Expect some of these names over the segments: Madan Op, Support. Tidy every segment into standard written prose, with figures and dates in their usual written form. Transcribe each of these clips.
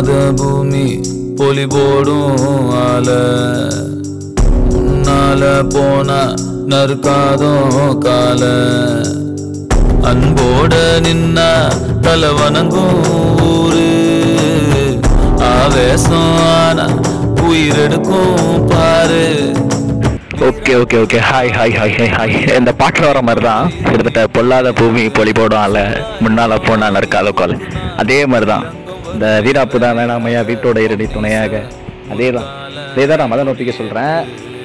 உண்ணாத பூமி பொலி போடும் ஆல, உன்னால போன நறுக்காதோ கால, அன்போட நின்ன தலை வணங்கும் ஊரு, ஆவேசம் ஆனா உயிரெடுக்கும் பாரு. Okay okay okay hi hi hi hi hi. இந்த பாட்டில் வர மாதிரி தான் கிட்டத்தட்ட பொல்லாத பூமி பொலி போடும் ஆள, முன்னால் போனால் நறுக்காத கால், அதே மாதிரி தான் இந்த வீராப்பு தான் வேணாமையா வீட்டோட இரடி துணையாக, அதே தான் இதே தான் நான் மதன் ஒப்பிக்க சொல்கிறேன்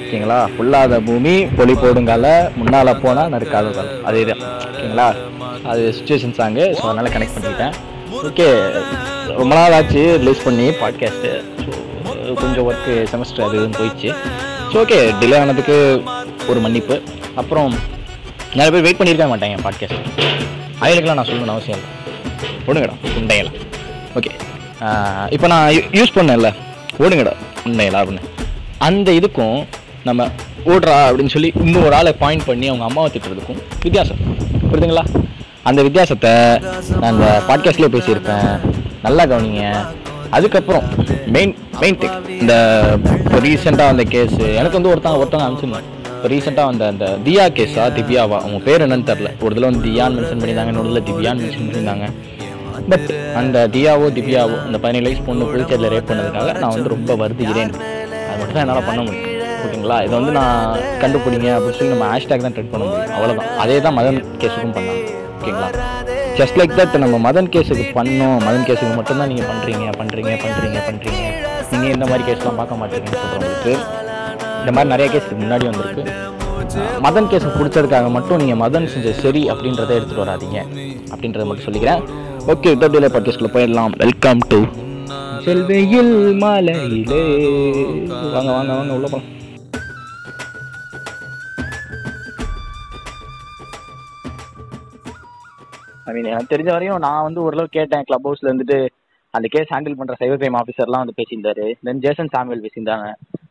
ஓகேங்களா. பொல்லாத பூமி பொலி போடுங்கால, முன்னால் போனால் நறுக்காத கால், அதே தான் ஓகேங்களா. அது சுச்சுவேஷன் சாங்கு, ஸோ அதனால் கனெக்ட் பண்ணிக்கிட்டேன். ஓகே, ரொம்ப நாள் ஆச்சு ரிலீஸ் பண்ணி பாட்காஸ்ட்டு, ஸோ கொஞ்சம் ஒர்க்கு செமஸ்டர் அது இதுன்னு போயிடுச்சு. ஸோ ஓகே, டிலே ஆனதுக்கு ஒரு மன்னிப்பு. அப்புறம் நிறைய பேர் வெயிட் பண்ணியிருக்க மாட்டாங்க பாட்காஸ்ட், அவங்களுக்கெல்லாம் நான் சொல்லணும்னு அவசியம் இல்லை, ஒடுங்கடா உண்டையலா. ஓகே, இப்போ நான் யூஸ் பண்ணேன்ல ஓடுங்கடா உண்டையலா அப்படின்னு, அந்த இதுக்கும் நம்ம ஓடுறா அப்படின்னு சொல்லி இன்னொரு ஆளை பாயிண்ட் பண்ணி அவங்க அம்மாவை திட்டுறதுக்கும் வித்தியாசம் புரியுதுங்களா. அந்த வித்தியாசத்தை நான் அந்த பாட்காஸ்ட்லேயே பேசியிருப்பேன், நல்லா கவனிங்க. அதுக்கப்புறம் மெயின் திங், இந்த இப்போ ரீசெண்டாக அந்த கேஸு எனக்கு வந்து ஒருத்தவங்க அனுப்பிச்சிருந்தேன். இப்போ ரீசெண்டாக வந்த அந்த தியா கேஸா திவ்யாவா, அவங்க பேர் என்னன்னு தெரில, ஒரு இதில் வந்து தியான்னு மென்ஷன் பண்ணியிருந்தாங்க, இன்னொரு இதில் திவ்யான்னு மென்ஷன் பண்ணியிருந்தாங்க. பட் அந்த தியாவோ திவ்யாவோ அந்த 17 வயசு பொண்ணு புதுச்சேரியில் ரேப் பண்ணதுக்காக நான் வந்து ரொம்ப வருந்துகிறேன். அது மட்டும் தான் என்னால் பண்ண முடியும் ஓகேங்களா. இதை வந்து நான் கண்டுபிடிங்க அப்படின்னு சொல்லி நம்ம ஹேஷ்டாக் தான் ட்ரெண்ட் பண்ண முடியும், அவ்வளோதான். அதே தான் மதன் கேஸுக்கும் பண்ணாங்க ஓகேங்களா. ஜஸ்ட் லைக் தட், நம்ம மதன் கேஸுக்கு பண்ணோம், மதன் கேஸுக்கு மட்டும்தான் நீங்கள் பண்ணுறீங்க, நீங்கள் இந்த மாதிரி கேஸ்லாம் பார்க்க மாட்டீங்கன்னு சொல்கிறவங்களுக்கு, இந்த மாதிரி நிறைய கேஸுக்கு முன்னாடி வந்திருக்கு. மதன் கேஸுக்கு பிடிச்சதுக்காக மட்டும் நீங்கள் மதன் செஞ்ச சரி அப்படின்றத எடுத்துகிட்டு வராதிங்க அப்படின்றத மட்டும் சொல்லிக்கிறேன். ஓகே, டபிள்யூல பாட்காஸ்ட்டில் போயிடலாம். வெல்கம் டு செல்வையில் மாலையிலே, வாங்க வாங்க வாங்க உள்ள போகலாம். ஐ மீன், எனக்கு தெரிஞ்ச வரையும் நான் வந்து ஓரளவு கேட்டேன் கிளப் ஹவுஸில் இருந்துட்டு, அந்த கேஸ் ஹேண்டில் பண்ணுற சைபர் கிரைம் ஆஃபீஸர்லாம் வந்து பேசியிருந்தாரு, தென் ஜேசன் சாமுவேல் பேசியிருந்தாங்க.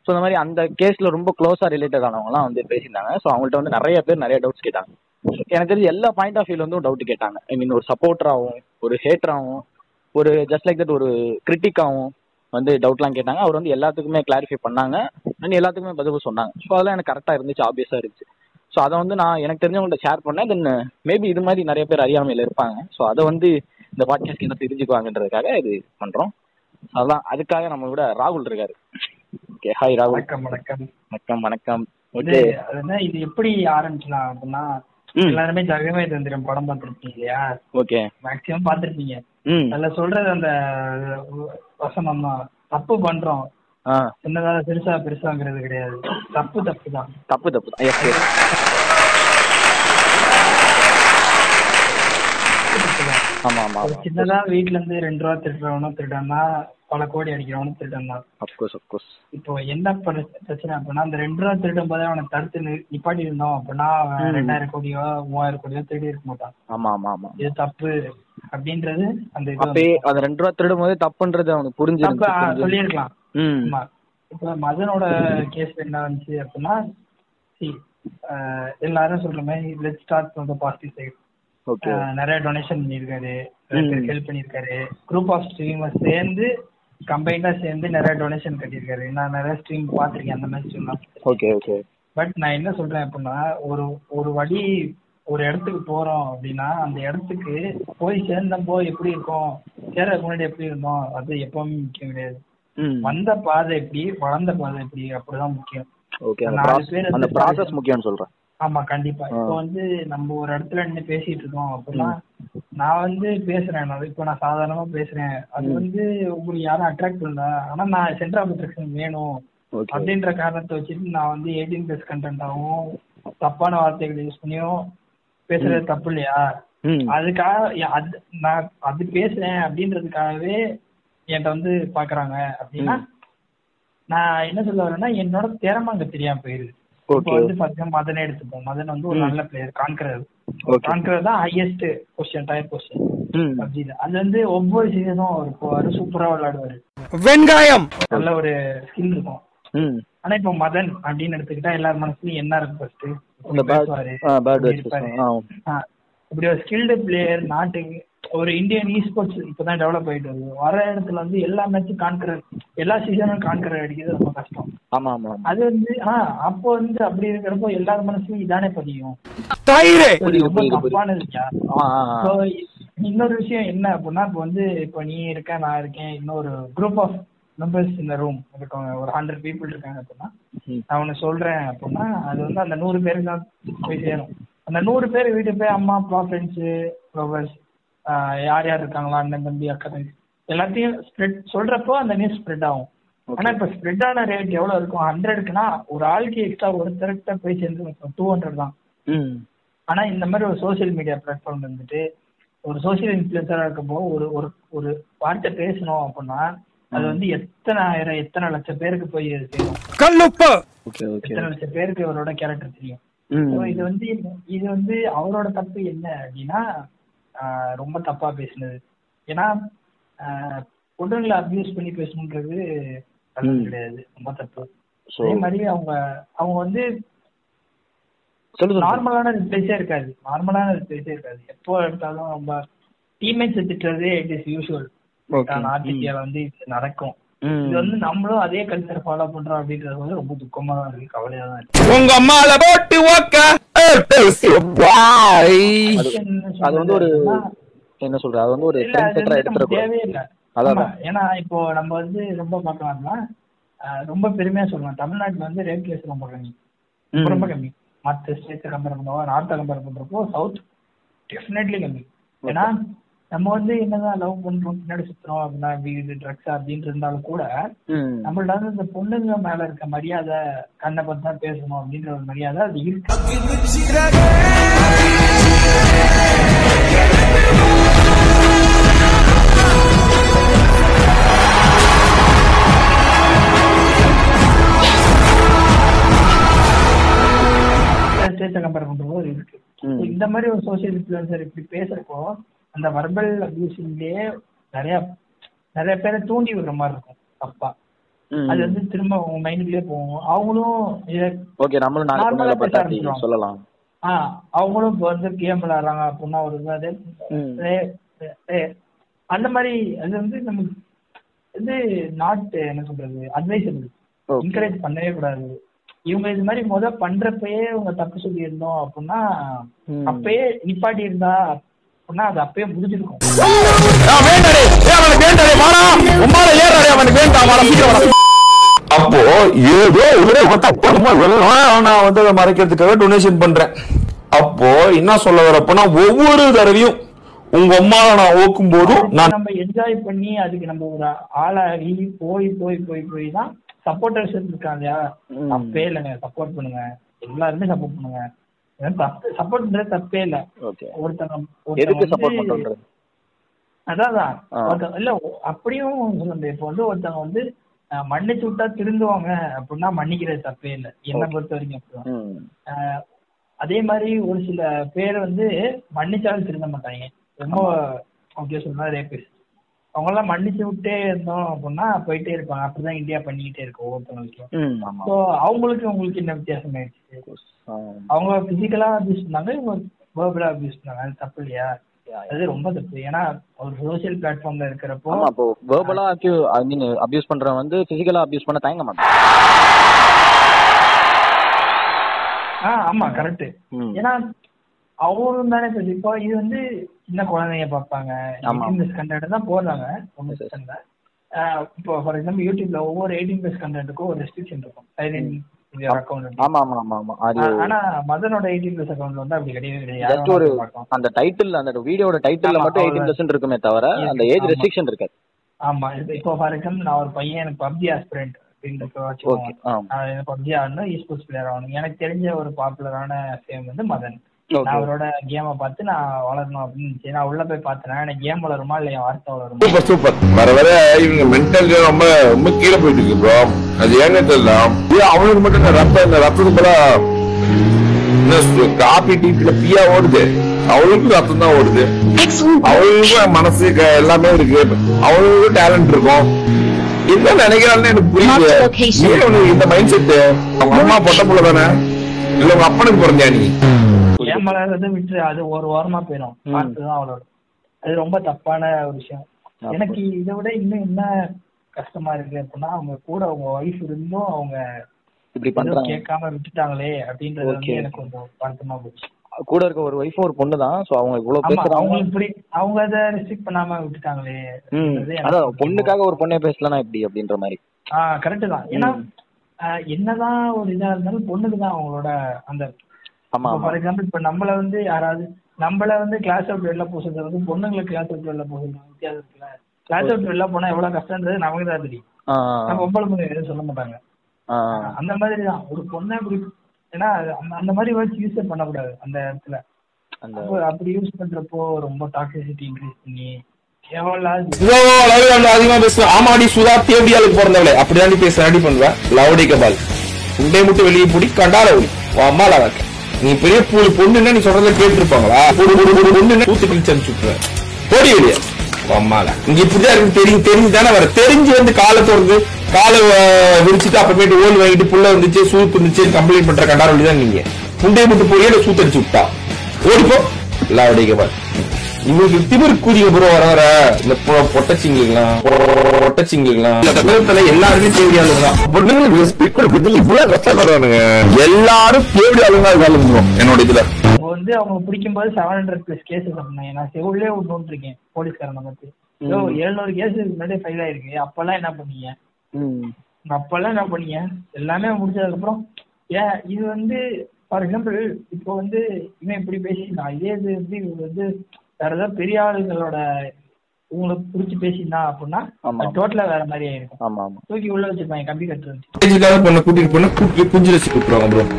ஸோ இந்த மாதிரி அந்த கேஸில் ரொம்ப க்ளோஸாக ரிலேட்டட் ஆனவங்களாம் வந்து பேசியிருந்தாங்க. ஸோ அவங்கள்ட்ட வந்து நிறைய பேர் நிறைய டவுட்ஸ் கேட்டாங்க. எனக்கு தெரிஞ்சு எல்லா பாயிண்ட் ஆஃப் வியூவில் வந்து டவுட் கேட்டாங்க. ஐ மீன், ஒரு சப்போர்ட்டராகவும் ஒரு ஹேட்டராகவும் ஒரு ஜஸ்ட் லைக் தட் ஒரு கிரிட்டிக்காகவும் வந்து டவுட்லாம் கேட்டாங்க. அவர் வந்து எல்லாத்துக்குமே கிளாரிஃபை பண்ணாங்க, அண்ட் எல்லாத்துக்குமே பதில் சொன்னாங்க. ஸோ அதெல்லாம் எனக்கு கரெக்டாக இருந்துச்சு, ஆப்வியஸாக இருந்துச்சு. ஸோ அதை வந்து நான் எனக்கு தெரிஞ்சவங்கள்ட்ட ஷேர் பண்ணேன். தென் மேபி இது மாதிரி நிறைய பேர் அறியாமையில் இருப்பாங்க, ஸோ அதை வந்து இந்த பாட்காஸ்ட் என்ன தெரிஞ்சுக்குவாங்கன்றதுக்காக இது பண்ணுறோம். அதான், அதுக்காக நம்ம கூட ராகுல் இருக்காரு. ஓகே, ஹாய் ராகுல். வணக்கம். ஓகே, இது எப்படி ஆரம்பிச்சலாம் அப்படின்னா, எல்லாருமே ஜகமே தந்திரம் படம் பார்த்துருப்பீங்க இல்லையா? ஓகே, மேக்சிமம் பார்த்துருப்பீங்க. அதில் சொல்றது அந்த வசனம் தான், தப்பு பண்றோம் சின்னதாக பெருசா பெருசாங்கிறது கிடையாது, தப்பு தான். சின்னதா வீட்டுல இருந்து ₹2 திருடுறவனும் திருடன்னா, பல கோடி அடிக்கிறவனும் திருடன்னா. இப்போ என்ன பிரச்சனை அப்படின்னா, அந்த ₹2 திருடும் போதே அவனை தடுத்து நிப்பாட்டி இருந்தோம் அப்படின்னா, 2000 கோடியோ 3000 கோடியோ திருடி இருக்க மாட்டான். ஆமா ஆமா ஆமா, இது தப்பு அப்படின்றது அந்த ₹2 திருடும் போதே தப்புன்றது அவனுக்கு புரிஞ்சு சொல்லியிருக்கலாம். இப்ப மதனோட கேஸ் என்ன வந்துச்சு அப்படின்னா, எல்லாரும் சொல்ற மாதிரி let start from the positive side. நிறைய டொனேஷன் பண்ணிருக்காரு, ஹெல்ப் பண்ணிருக்காரு, குரூப் ஆஃப் ஸ்ட்ரீமர் சேர்ந்து கம்பைண்டா சேர்ந்து நிறைய டொனேஷன் கட்டியிருக்காரு. நான் நிறைய ஸ்ட்ரீம் பாத்திருக்கேன் அந்த மாதிரி ஸ்ட்ரீம்லாம். பட் நான் என்ன சொல்றேன் அப்படின்னா, ஒரு வழி ஒரு இடத்துக்கு போறோம் அப்படின்னா, அந்த இடத்துக்கு போய் சேர்ந்தப்போ எப்படி இருக்கும், சேர்றதுக்கு முன்னாடி எப்படி இருந்தோம், அது எப்பவுமே முக்கியம் கிடையாது. வந்த பாதை எப்படி, வளர்ந்த பாதை எப்படி, அப்படிதான் முக்கியம். அந்த ப்ராசஸ் முக்கியம்னு சொல்றேன். ஆமா, கண்டிப்பா. இப்போ வந்து நம்ம ஒரு இடத்துல நின்று பேசிட்டு இருக்கோம் அப்படின்னா, நான் வந்து பேசுறேன், இப்போ நான் சாதாரணமா பேசுறேன், அது வந்து உங்களுக்கு யாரும் அட்ராக்ட் பண்ணல, ஆனா நான் சென்டர் ஆஃப் அட்ராக்ஷன் வேணும் அப்படின்ற காரணத்தை வச்சுட்டு நான் வந்து 18+ கண்டென்ட்டாகவும் தப்பான வார்த்தைகளை யூஸ் பண்ணியும் பேசுறது தப்பு இல்லையா? அதுக்காக நான் அது பேசுறேன் அப்படின்றதுக்காகவே என்கிட்ட வந்து பாக்குறாங்க அப்படின்னா, நான் என்ன சொல்ல வரேன்னா, என்னோட திறமை அங்க தெரியாம போயிருது. மதனே எடுத்துப்போம், மதன் வந்து ஒரு நல்ல பிளேயர், கான்கரர் தான் ஹையஸ்ட் பொசிஷன், டைப் பொசிஷன் அப்படிதான். அது வந்து ஒவ்வொரு சீசனும் ஒரு சூப்பரா விளையாடுவாரு, வெங்காயம் நல்ல ஒரு ஸ்கில் இருக்கும். ஆனா இப்போ மதன் அப்படின்னு எடுத்துக்கிட்டா எல்லார் மனசுலயும் என்ன இருக்கும், இப்படி ஒரு ஸ்கில்டு பிளேயர் நாட்டுக்கு ஒரு இந்தியன் ஈஸ்போர்ட்ஸ் இப்பதான் டெவலப் ஆயிட்டு வருது. வர இடத்துல வந்து எல்லா மேட்சும் கான்கரர், எல்லா சீசனும் கான்கரர் அடிக்கிறது ரொம்ப கஷ்டம். ஆமா ஆமா, அது வந்து அப்போ வந்து அப்படி இருக்கிறப்போ எல்லா மனசுலயும் இதானே பதியும். இன்னொரு விஷயம் என்ன அப்படின்னா, இப்ப வந்து இப்ப நீ இருக்க, நான் இருக்கேன், இன்னொரு குரூப் ஆஃப் மெம்பர்ஸ் இந்த ரூம் இருக்காங்க, ஒரு 100 பீப்புள் இருக்காங்க அப்படின்னா, நான் ஒன்னு சொல்றேன் அப்படின்னா அது வந்து அந்த 100 பேருக்கு தான் போய் சேரும். அந்த 100 பேர் வீட்டு போய் அம்மா அப்பா ஃப்ரெண்ட்ஸு ப்ரொவர்ஸ் யார் யார் இருக்காங்களா, அண்ணன் தம்பி அக்கா தம்பி எல்லாத்தையும் ஸ்ப்ரெட் சொல்றப்போ அந்த நியூஸ் ஸ்ப்ரெட் ஆகும். ஆனா இப்ப ஸ்ப்ரெட் ஆன ரேட் எவ்வளவு இருக்கும்? 100க்குன்னா ஒரு ஆளுக்கு எக்ஸ்ட்ரா ஒருத்தர்கிட்ட போய் சேர்ந்து 200 தான். ஆனா இந்த மாதிரி ஒரு சோசியல் மீடியா பிளாட்ஃபார்ம் வந்துட்டு ஒரு சோசியல் இன்ஃபுளுசரா இருக்கப்போ ஒரு ஒரு வார்த்தை பேசணும் அப்படின்னா அது வந்து எத்தனை ஆயிரம் எத்தனை லட்சம் பேருக்கு போய் சேரும். எத்தனை லட்சம் பேருக்கு அவரோட கேரக்டர் தெரியும். இது வந்து அவரோட தப்பு என்ன அப்படின்னா ரொம்ப தப்பா பேசினது. ஏன்னா பொண்ணுங்களை அபியூஸ் பண்ணி பேசணுன்றது நல்லது கிடையாது, ரொம்ப தப்பு. அதே மாதிரி அவங்க வந்து நார்மலான ரிப்ளேஸே இருக்காது, எப்போ எடுத்தாலும் ரொம்ப டீம்மேட்ஸ் திட்டுறது இட் இஸ் யூஷுவல். நார்த் இந்தியாவில வந்து இது நடக்கும். இது வந்து நம்மளும் அதே கல்ச்சர் ஃபாலோ பண்றோம் அப்படின்றது வந்து ரொம்ப துக்கமா தான் இருக்கு, கவலையா தான் இருக்கு. உங்க அம்மால போட்டு ஓக்க அது வந்து ஒரு என்ன சொல்ற, அது வந்து ஒரு சென்டரா எடுத்துறோம், தேவையில்லை. அதான் ஏன்னா இப்போ நம்ம வந்து ரொம்ப பார்க்கலாம்னா ரொம்ப பெருமையா சொல்லலாம், தமிழ்நாட்டுல வந்து ரேட் கேஸ் ரொம்ப கம்மி, ரொம்ப கம்மி. மற்ற ஸ்டேட்ல கம்பேர் பண்ணுவோம், நார்த்த கம்பேர் பண்றப்போ சவுத் டெஃபினெட்லி கம்மி. ஏன்னா நம்ம வந்து என்னதான் லவ் பண்றோம், பின்னாடி சுத்துறோம் அப்படின்னா வீடு ட்ரக்ஸ் அப்படின்னு இருந்தாலும் கூட நம்மள்ட்ட வந்து இந்த பொண்ணுங்க மேல இருக்க மரியாதை, கண்ணை பார்த்து தான் பேசணும் அப்படின்ற ஒரு மரியாதை அது இருக்கு. கம்பேர் பண்ற போது இருக்கு. இந்த மாதிரி ஒரு சோசியல் இன்ஃபுளுசர் இப்படி பேசுறப்போ அந்த வர்பல் அபியூஸ்லயே நிறைய நிறைய பேரை தூண்டி விடுற மாதிரி இருக்கும். அப்பா அது வந்து திரும்ப அவங்க மைண்ட்லயே போவோம். அவங்களும் சொல்லலாம், அவங்களும் இப்போ வந்து கேம் விளையாடுறாங்க அப்படின்னா ஒரு அந்த மாதிரி அது வந்து நமக்கு வந்து நாட் என்ன சொல்றது, அட்வைசபிள், என்கரேஜ் பண்ணவே கூடாது. இவங்க இது மாதிரி பண்றப்பயே இவங்க தப்பு சொல்லி இருந்தோம் அப்படின்னா அப்பயே நிப்பாட்டி இருந்தா அது அப்பயே முடிஞ்சிருக்கும். அப்போ நான் வந்து அதை மறைக்கிறதுக்காக டொனேஷன் பண்றேன். அப்போ என்ன சொல்ல வரப்போனா ஒவ்வொரு தடவையும் உங்க அம்மாவை நான் ஓக்கும் போதும் நம்ம என்ஜாய் பண்ணி அதுக்கு நம்ம ஒரு ஆளாகி போய் போய் போய் போய் தான் சப்போர்ட்டர்ஸ் இருக்காங்க. அப்பே இல்லைங்க, சப்போர்ட் பண்ணுங்க, எல்லாருமே சப்போர்ட் பண்ணுங்க. சப்போர்ட் தப்பே இல்ல, ஒருத்தங்க அதான் இல்ல அப்படியும் சொல்லுங்க. இப்ப வந்து ஒருத்தவங்க வந்து மன்னிச்சு விட்டா திருந்துவாங்க அப்படின்னா மன்னிக்கிறது தப்பே இல்லை, என்ன பொறுத்த வரைக்கும் அப்படிதான். அதே மாதிரி ஒரு சில பேர் வந்து மன்னிச்சாலும் திருந்த மாட்டாங்க, ரொம்ப ஓகே சொல்லுங்க ரேபிஸ்ட், அவங்க எல்லாம் மன்னிச்சு விட்டே இருந்தோம் அப்படின்னா போயிட்டே இருப்பாங்க. அப்படிதான் இந்தியா பண்ணிக்கிட்டே இருக்கும் ஒவ்வொருத்தவங்களுக்கும். அவங்களுக்கு உங்களுக்கு என்ன வித்தியாசம் ஆயிடுச்சு? அவங்க பிசிக்கலா அபியூஸ் பண்ணாங்க, இவங்க வேர்பலா அபியூஸ் பண்ணாங்க. அது தப்பு இல்லையா? அது ரொம்ப தப்பு. ஏன்னா ஒரு சோசியல் பிளாட்ஃபார்ம்ல இருக்கிறப்போ அப்போ வேர்பலா அபியூஸ் பண்றவங்க வந்து பிசிக்கலா அபியூஸ் பண்ண தயங்க மாட்டாங்க. ஆமா கரெக்ட். ஏன்னா அவரும் தானே இப்போ இது வந்து சின்ன குழந்தைங்க பார்ப்பாங்க, மிஸ் கண்டென்ட் தான் போடுறாங்க. இப்போ ஃபார் எக்ஸாம்பிள் யூடியூப்ல ஒவ்வொரு 18+ கண்டென்ட்டுக்கும் ஒரு ரெஸ்ட்ரிக்ஷன் இருக்கும் அக்கௌண்ட். ஆனா மதனோட 18+ அக்கௌண்ட் வந்து அப்படி கிடையவே கிடையாது. அந்த டைட்டில், அந்த வீடியோட டைட்டில்ல மட்டும் 18+ இருக்குமே தவிர அந்த ஏஜ் ரெஸ்ட்ரிக்ஷன் இருக்காது. ஆமா, இப்போ ஃபார் எக்ஸாம்பிள் நான் ஒரு பையன், எனக்கு பப்ஜி ஆஸ்பிரண்ட் அப்படின்னு பப்ஜி ஆடணும், ஈஸ்போர்ட்ஸ் பிளேயர் ஆகணும். எனக்கு தெரிஞ்ச ஒரு பாப்புலரான ஃபேம் வந்து மதன். அவரோட கேமை பார்த்து நான் வளரணும் அப்படின்னு நினைச்சு நான் உள்ள போய் பார்த்தேன். எனக்கு கேம் வளருமா இல்ல என் வார்த்தை வளருமா? Super super. வர வர இவங்க மென்டலி ரொம்ப ரொம்ப கீழே போயிட்டு இருக்கு ப்ரோ. அது ஏன்னு தெரியல. அவனுக்கு மட்டும் இந்த ரத்தம் போல காபி டீப்ல பியா ஓடுது, அவளுக்கும் ரத்தம் தான் ஓடுது, அவளுக்கும் மனசு எல்லாமே இருக்கு, அவளுக்கும் டேலண்ட் இருக்கும். என்ன நினைக்கிறான்னு எனக்கு புரியுது. இந்த மைண்ட் செட் அவங்க அம்மா பொட்ட போல தானே இல்ல உங்க அப்பனுக்கு பிறந்தா நீ கேம் விளையாடுறத விட்டு அது ஒரு வாரமா போயிடும். அவளோட அது ரொம்ப தப்பான ஒரு விஷயம். எனக்கு இதை விட இன்னும் என்ன கஷ்டமா இருக்கு அப்படின்னா, அவங்க கூட அவங்க ஒய்ஃப் இருந்தும் அவங்க இப்படி பண்றாங்க கேட்காம விட்டுட்டாங்களே அப்படின்றது வந்து எனக்கு கொஞ்சம் வருத்தமா போச்சு. கூட இருக்க ஒரு ஒய்ஃப் ஒரு பொண்ணு தான், அவங்க அதை ரெஸ்ட்ரிக்ட் பண்ணாம விட்டுட்டாங்களே. பொண்ணுக்காக ஒரு பொண்ணே பேசலாம் இப்படி அப்படின்ற மாதிரி. கரெக்ட் தான். ஏன்னா என்னதான் ஒரு இதா இருந்தாலும் பொண்ணுக்கு தான் அவங்களோட அந்த ஃபார் எக்ஸாம்பிள் இப்ப நம்மள வந்து யாராவது நம்மள வந்து கிளாஸ் அவுட் வெளில போகிறது வந்து பொண்ணுங்களுக்கு கிளாஸ் அவுட் வெளில போகிறது வித்தியாசம் இருக்குல்ல. கிளாஸ் அவுட் வெளில போனா எவ்வளவு கஷ்டம்ன்றது நமக்கு தான் தெரியும், நம்ம ஒவ்வொரு எதுவும் சொல்ல மாட்டாங்க. அந்த மாதிரி தான் ஒரு பொண்ணை அப்படி ஏன்னா அந்த மாதிரி வேர்ட்ஸ் யூஸ் பண்ணக்கூடாது அந்த இடத்துல. அப்படி யூஸ் பண்றப்போ ரொம்ப டாக்ஸிசிட்டி இன்க்ரீஸ் பண்ணி அதிகமா பேசுவேன். ஆமாடி சுதா தேவியாளுக்கு பிறந்தவளே அப்படிதான் பேச ரெடி பண்ணுவேன். லவுடி கபால் உண்டை மட்டும் வெளியே போடி கண்டார ஒளி அம்மா லாக்க நீ பெரிய புள்ளி பொண்ணுன்னா நீ சொல்றத கேட்டுருப்பாங்களா? பொண்ணுன்னா தூத்துக்குள் சமைச்சுட்டுருவேன் போடி வெளியே அம்மால இங்க இப்படிதான் இருக்கு. தெரிஞ்சு தானே வர தெரிஞ்சு வந்து காலை தொடர்ந்து காலை விரிச்சுட்டு அப்பமேட்டு ஓல் வாங்கிட்டு புள்ள வந்துச்சு சூத்து இருந்துச்சு கம்ப்ளைண்ட் பண்ற கண்டார ஒளி தான் நீங்க. உண்டை மட்டும் போய் சூத்தடிச்சு விட்டா ஓடிப்போ லவுடி கபால். இவங்களுக்கு திமிரு கூதிய புறம் வர வர இந்த பொட்டச்சிங்கலாம் எல்லாருமே தேடி ஆளுங்க, எல்லாரும் தேடி ஆளுங்க இருக்காலும் என்னோட இதுல வந்து அவங்க பிடிக்கும் போது 700+ கேசஸ் அப்படின்னா செவ்வளே ஒன்று இருக்கேன் போலீஸ்காரன் நமக்கு 700 கேஸ் முன்னாடியே ஃபைல் ஆயிருக்கு. அப்பெல்லாம் என்ன பண்ணீங்க எல்லாமே முடிச்சதுக்கு அப்புறம் ஏன் இது வந்து ஃபார் எக்ஸாம்பிள் இப்போ வந்து இவன் இப்படி பேசிக்கலாம், இதே இது வந்து இவங்க வந்து வேற ஏதாவது பெரிய ஆளுங்களோட உங்களுக்கு பிடிச்சி பேசினா அப்படின்னா டோட்டலா வேற மாதிரி ஆயிருக்கும். தூக்கி உள்ள வச்சிருப்பாங்க கம்பி கட்டுறது கூட்டிட்டு போனா குஞ்சு நசி கூப்பிடுவாங்க அப்புறம்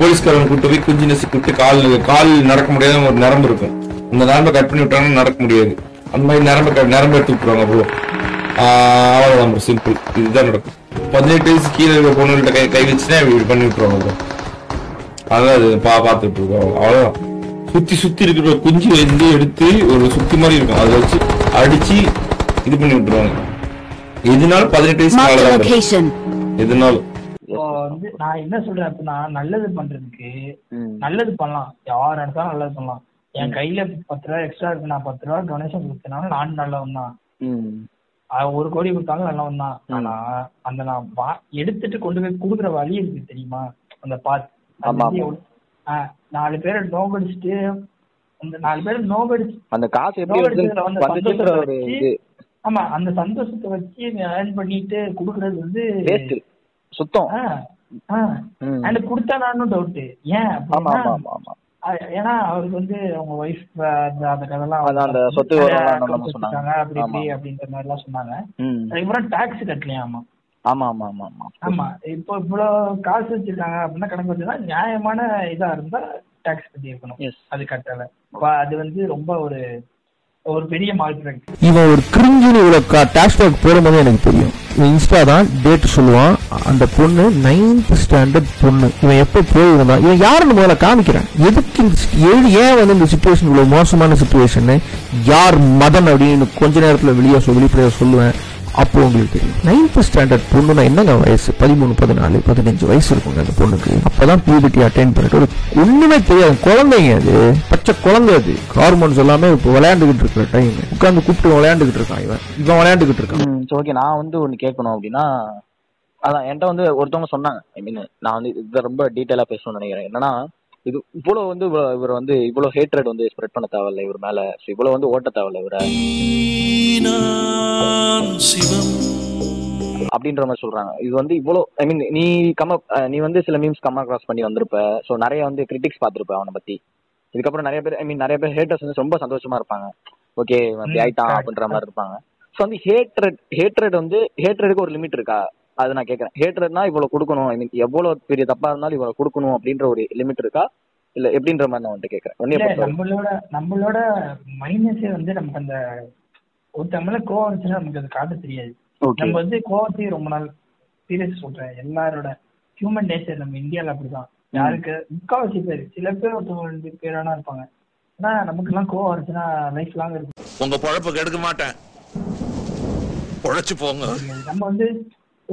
போலீஸ்காரங்க கூப்பிட்டு போய் குஞ்சு நசி கூப்பிட்டு கால் நடக்க முடியாத ஒரு நரம்பு இருக்கும், இந்த நரம்பை கட் பண்ணி விட்டாங்கன்னா நடக்க முடியாது, அந்த மாதிரி நரம்பு எடுத்து விட்டுருவாங்க அப்புறம். அவ்வளவுதான் ஒரு சிம்பிள் இதுதான் நடக்கும். 18 வயசு கீழே பொண்ணுகிட்ட கை வச்சுன்னா இப்படி பண்ணி விட்டுருவாங்க அப்புறம். அதான் அது பார்த்துட்டு இருக்கோம். அவ்வளவுதான். சுத்தி சுத்தி இருக்கிற குஞ்சு வந்து எடுத்து ஒரு சுத்தி மாதிரி இருக்கும் அதை வச்சு அடிச்சு இது பண்ணி விட்டுருவாங்க. இதனால 18 வயசு வந்து நான் என்ன சொல்றேன் அப்படின்னா, நல்லது பண்றதுக்கு நல்லது பண்ணலாம், யார் எடுத்தாலும் நல்லது பண்ணலாம். என் கையில 10 ரூபா எக்ஸ்ட்ரா இருக்கு, நான் 10 ரூபா டொனேஷன் கொடுத்தனாலும் நான் நல்லவன் தான், 1 கோடி கொடுத்தாலும் நல்லவன் தான். ஆனா அந்த நான் எடுத்துட்டு கொண்டு போய் கொடுக்குற வழி இருக்கு தெரியுமா, அந்த பார்த்து 4 பேரை நோபடிச்சுட்டு அந்த 4 பேரை நோபடிச்சு அந்த காசு எப்படி ஆமா அந்த சந்தோஷத்தை வச்சு ஏர்ன் பண்ணிட்டு குடுக்கறது வந்து சுத்தம். அண்ட் குடுத்தா நானும் டவுட் ஏன், ஏன்னா அவருக்கு வந்து அவங்க ஒய்ஃப் அந்த கதெல்லாம் சொன்னாங்க அப்படி இப்படி அப்படின்ற மாதிரி எல்லாம் சொன்னாங்க. அதுக்கப்புறம் டாக்ஸ் கட்டலையாமா. ஆமா இப்போ இவ்வளவு காசு வச்சிருக்காங்க அப்படின்னா கணக்கு வச்சுன்னா நியாயமான இதா இருந்தா டாக்ஸ் கட்டி இருக்கணும். அது கட்டல அது வந்து ரொம்ப ஒரு ஒரு பெரிய மால்பிராக்டிஸ். இவன் ஒரு கிரிஞ்சுன்னு இவ்வளவு டாக்ஸ் போடும்போது எனக்கு தெரியும் இன்ஸ்டா தான் டேட் சொல்லுவான். அந்த பொண்ணு 9th ஸ்டாண்டர்ட் பொண்ணு, இவன் எப்ப போயிருந்தான் இவன் யாருன்னு முதல்ல காமிக்கிறான். எதுக்கு ஏன் வந்து இந்த சுச்சுவேஷன் இவ்வளவு மோசமான சுச்சுவேஷன் யார் மதன் அப்படின்னு கொஞ்ச நேரத்துல வெளியே வெளிப்படையா சொல்லுவேன். அப்போ உங்களுக்கு தெரியும் 9th ஸ்டாண்டர்ட் பொண்ணுன்னா என்னங்க வயசு, 13, 14, 15 வயசு இருக்குங்க அந்த பொண்ணுக்கு. அப்பதான் பியூபர்ட்டி அட்டைன் பண்ணிட்டு ஒரு ஒண்ணுமே தெரியாது குழந்தைங்க, அது பச்சை குழந்தை, அது ஹார்மோன்ஸ் எல்லாமே இப்போ விளையாண்டுகிட்டு இருக்கிற டைம் உட்காந்து கூப்பிட்டு விளையாண்டுகிட்டு இருக்கான் இவன் விளையாண்டுகிட்டு இருக்கான். ஓகே, நான் வந்து ஒன்னு கேட்கணும் அப்படின்னா, அதான் என்கிட்ட வந்து ஒருத்தவங்க சொன்னாங்க, ஐ மீன் நான் வந்து இதை ரொம்ப டீட்டெயிலா பேசணும்னு நினைக்கிறேன். என்னன்னா இது இவ்வளவு வந்து இவர் வந்து இவ்வளவு ஹேட்ரட் வந்து ஸ்ப்ரெட் பண்ண தேவையில்லை இவர் மேல, இவ்வளவு வந்து ஓட்ட தேவையில்லை இவரை அப்படின்ற மாதிரி சொல்றாங்க. இது வந்து இவ்வளவு ஐ மீன் நீ வந்து சில மீம்ஸ் கம்மா கிராஸ் பண்ணி வந்திருப்ப, ஸோ நிறைய வந்து கிரிட்டிக்ஸ் பார்த்திருப்ப அவனை பத்தி. இதுக்கப்புறம் நிறைய பேர் ஹேட்டர்ஸ் வந்து ரொம்ப சந்தோஷமா இருப்பாங்க, ஓகே அப்படி ஆயிட்டான் அப்படின்ற மாதிரி இருப்பாங்க. ஸோ வந்து ஹேட்ரட் வந்து ஹேட்ரடுக்கு ஒரு லிமிட் இருக்கா, அது நான் கேட்கறேன். ஹேட்ரட்னா இவ்வளவு கொடுக்கணும், ஐ மீன் எவ்வளவு பெரிய தப்பா இருந்தாலும் இவ்வளவு கொடுக்கணும் அப்படின்ற ஒரு லிமிட் இருக்கா இல்ல எப்படின்ற மாதிரி நான் வந்து கேட்கறேன். நம்மளோட மைனஸே வந்து நமக்கு அந்த ஒரு தமிழ கோவம் இருந்துச்சுன்னா நமக்கு அது காட்ட தெரியாது. நம்ம வந்து கோவத்தையும் ரொம்ப நாள் சீரியஸ் சொல்றேன், எல்லாரோட ஹியூமன் நேச்சர் நம்ம இந்தியாவில் அப்படிதான். யாருக்கு முக்காவாசி பேர், சில பேர் ஒருத்தவங்க பேரானா இருப்பாங்க, ஆனா நமக்கு எல்லாம் கோவம் இருந்துச்சுன்னா லைஃப் லாங் இருக்கும். உங்க பொழப்பு கெடுக்க மாட்டேன், பொழைச்சு போங்க. நம்ம வந்து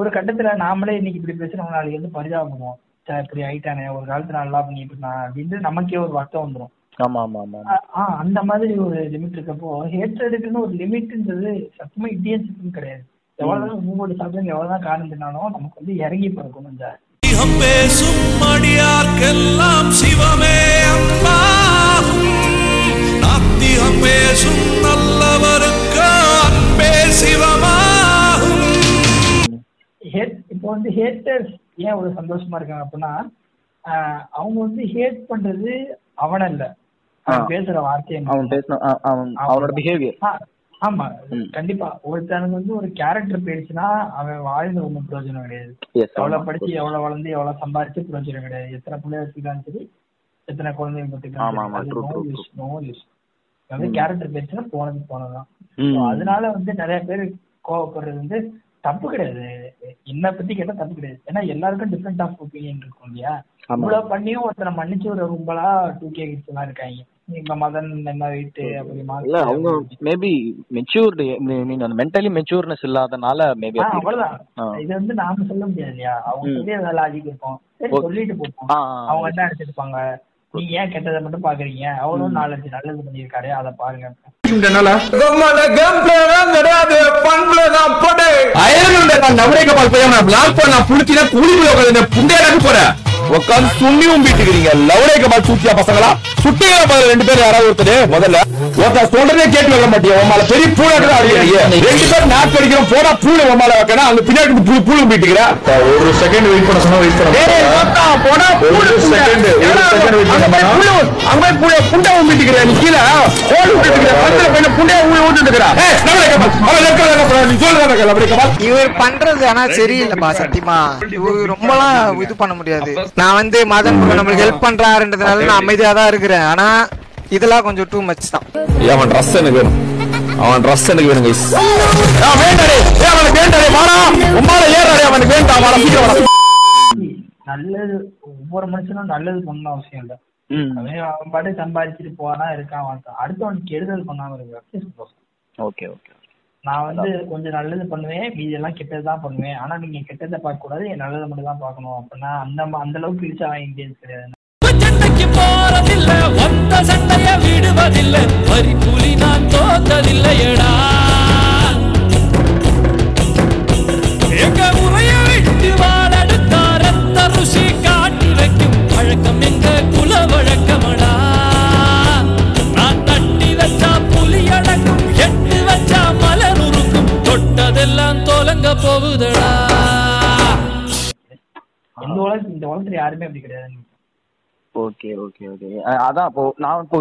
ஒரு கட்டத்துல நாமளே இன்னைக்கு இப்படி பேசுறோம், நாளைக்கு வந்து பரிதாபம் பண்ணுவோம், இப்படி ஆயிட்டானே ஒரு காலத்துல நல்லா பண்ணிட்டு இருந்தான் அப்படின்ட்டு நமக்கே ஒரு வருத்தம் வந்துடும். அந்த மாதிரி ஒரு லிமிட் இருக்கப்போ ஹேட்ரேடுக்குன்னு ஒரு லிமிட்ன்றது சத்தமா இண்டியன்ஸுக்கும் கிடையாது. எவ்வளவுதான் உங்களோட சாப்பிட்டு எவ்வளவுதான் காரணம் பண்ணாலும் நமக்கு வந்து இறங்கி பிறக்கும். இந்த இப்போ வந்து ஹேட்டர்ஸ் ஏன் ஒரு சந்தோஷமா இருக்காங்க அப்படின்னா, அவங்க வந்து ஹேட் பண்றது அவன இல்ல, பேசுற வார்த்தையை, அவனோட பிஹேவியர். ஆமா கண்டிப்பா, ஒருத்தனுக்கு வந்து ஒரு கேரக்டர் போயிடுச்சுன்னா அவன் வாழ்ந்து ஒன்றும் பிரயோஜனம் கிடையாது. எவ்வளவு படிச்சு எவ்வளவு வளர்ந்து எவ்வளவு சம்பாதிச்சு பிரயோஜனம் கிடையாது. எத்தனை பிள்ளைய வச்சுக்கலாம் சரி, எத்தனை குழந்தைங்க பத்திக்கலாம், வந்து கேரக்டர் போயிடுச்சுன்னா போனது போனதுதான். அதனால வந்து நிறைய பேர் கோவப்படுறது வந்து தப்பு கிடையாது. என்ன பத்தி கேட்டா தப்பு கிடையாது, ஏன்னா எல்லாருக்கும் டிஃபரெண்ட் ஆஃப் ஒப்பீனியன் இருக்கும் இல்லையா. இவ்வளவு பண்ணியும் ஒருத்தனை மன்னிச்சு ஒரு ரொம்பலா 2K கிட்ஸ் எல்லாம் இருக்காங்க. பசங்களா சுட்டியா ரெண்டு பேரும் யாராவது ஒருத்தர் முதல்ல சொல்றதே கேட்டு வைக்க மாட்டேன். பெரிய பூலாட்டம் ஆடிக்கிறீங்க, ரெண்டு பேரும் நாக்கு அடிக்கிறோம் போனா பூனை உமால வைக்கணும். அந்த பின்னாடி பூனை போயிட்டுக்கிறேன். ஒரு செகண்ட் வெயிட் பண்ண சொன்னா வெயிட் பண்ண போனா அங்கே புண்டா ஊம்பிட்டுக்கிறேன். நீ கீழே ஹோல் விட்டுட்டு புண்டையா ஊட்டு இருக்கிறான். இவர் பண்றது ஆனா சரியில்லைப்பா, சத்தியமா இவரு ரொம்பலாம் இது பண்ண முடியாது. நான் வந்து மதன் நம்மளுக்கு ஹெல்ப் பண்றாருன்றதுனால நான் அமைதியா தான் இருக்கிறேன். ஆனா இதெல்லாம் கொஞ்சம் டூ மச் தான். அவன் ட்ரெஸ் எனக்கு வேணும், அவன் ட்ரெஸ் எனக்கு வேணுங்க. நல்லது ஒவ்வொரு மனுஷனும் நல்லது பண்ணணும் அவசியம் இல்லை. அவன் பாட்டு சம்பாதிச்சுட்டு போனா இருக்கான், அடுத்தவனுக்கு கெடுதல் பண்ணாம இருக்கு. நான் வந்து கொஞ்சம் நல்லது பண்ணுவேன், மீதியெல்லாம் கெட்டதுதான் பண்ணுவேன். ஆனா நீங்க கெட்டதை பார்க்க கூடாது, என் நல்லதை மட்டும் தான் பார்க்கணும் அப்படின்னா அந்த அளவுக்கு பிரிச்சு அவன் இண்டியன்ஸ் கிடையாது. இந்த உலகத்துல யாருமே அப்படி கிடையாது. ஓகே ஓகே ஓகே, அதான் இப்போ நான் இப்போ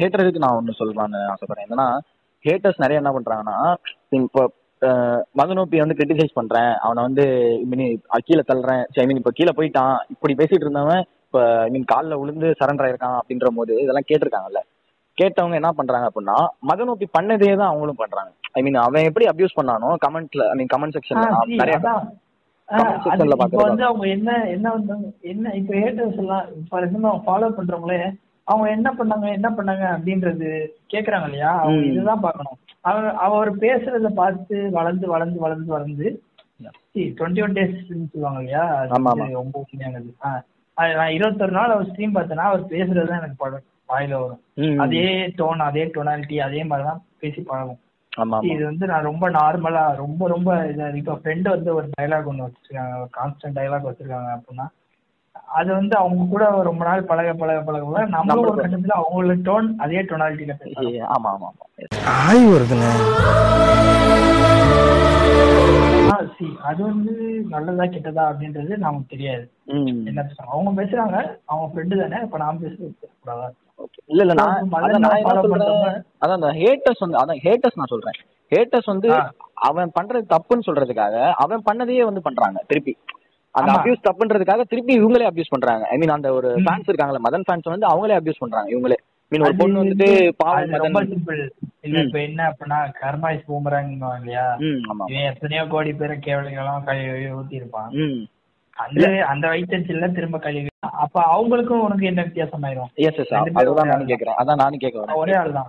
ஹேட்டருக்கு நான் ஒன்று சொல்லலான்னு ஆசைப்படுறேன். என்னன்னா ஹேட்டர்ஸ் நிறைய என்ன பண்றாங்கன்னா, இப்போ மதன் ஓபியை வந்து கிரிட்டிசைஸ் பண்றேன், அவனை வந்து கீழே தள்ளுறேன், ஐ மீன் இப்போ கீழே போயிட்டான் இப்படி பேசிட்டு இருந்தவன் இப்போ ஐ மீன் காலில் விழுந்து சரண்டர் ஆயிருக்கான் அப்படின்ற போது இதெல்லாம் கேட்டிருக்காங்கல்ல. கேட்டவங்க என்ன பண்றாங்க அப்படின்னா மதன் ஓபி பண்ணதே தான் அவங்களும் பண்றாங்க. ஐ மீன் அவன் எப்படி அபியூஸ் பண்ணானோ கமெண்ட்ல, ஐ மீன் கமெண்ட் செக்ஷன் நிறைய அவங்க என்ன என்ன என்ன இப்ப ஹேட்டர்ஸ் எல்லாம் ஃபார் எக்ஸாம்பிள் ஃபாலோ பண்றவங்களே அவங்க என்ன பண்ணாங்க அப்படின்றது கேக்குறாங்க இல்லையா. அவங்க இதுதான் பார்க்கணும். அவர் பேசுறத பார்த்து வளர்ந்து வளர்ந்து வளர்ந்து வளர்ந்து 21 days சொல்லுவாங்க இல்லையா, ரொம்ப உண்மையானது. நான் 21 நாள் அவர் ஸ்ட்ரீம் பார்த்தேன்னா அவர் பேசுறதுதான் எனக்கு படம் வாயில வரும். அதே டோன், அதே டொனாலிட்டி, அதே மாதிரிதான் பேசி பழகும். இது வந்து நான் ரொம்ப நார்மலா ரொம்ப ரொம்ப இப்போ ஃப்ரெண்ட் வந்து ஒரு டயலாக் ஒன்று வச்சிருக்காங்க, ஒரு கான்ஸ்டன்ட் டயலாக் வச்சிருக்காங்க அப்படின்னா அது வந்து அவங்க கூட ரொம்ப நாள் பழக பழக பழக நம்மளோட கட்டத்துல அவங்களோட டோன் அதே டொனாலிட்டியில பேசுறாங்க. ஆமா ஆமா ஆமா வருதுங்க. அது வந்து நல்லதா கெட்டதா அப்படின்றது நமக்கு தெரியாது. என்ன அவங்க பேசுறாங்க அவங்க ஃப்ரெண்டு தானே, இப்ப நான் பேசுறேன் இல்ல இல்ல அதான் ஹேட்டர்ஸ் வந்து அதான் ஹேட்டர்ஸ் நான் சொல்றேன். ஹேட்டர்ஸ் வந்து அவன் பண்றது தப்புன்னு சொல்றதுக்காக அவன் பண்ணதையே வந்து பண்றாங்க. திருப்பி அந்த அபியூஸ் தப்புன்றதுக்காக திருப்பி இவங்களே அபியூஸ் பண்றாங்க. ஐ மீன் அந்த ஒரு ஃபேன்ஸ் இருக்காங்கல்ல மதன் ஃபேன்ஸ் வந்து அவங்களே அபியூஸ் பண்றாங்க இவங்களே. மீன் ஒரு பொண்ணு வந்துட்டு இப்ப என்ன அப்படின்னா கர்மாய்ஸ் பூமராங்க இல்லையா, எத்தனையோ கோடி பேரை கேவலங்களும் கழுவி ஊத்தி இருப்பான். அந்த வயிற்றுல திரும்ப கழுவி அப்ப அவங்களுக்கும் உனக்கு என்ன வித்தியாசம் ஆயிரும். ஒரே ஆள் தான்.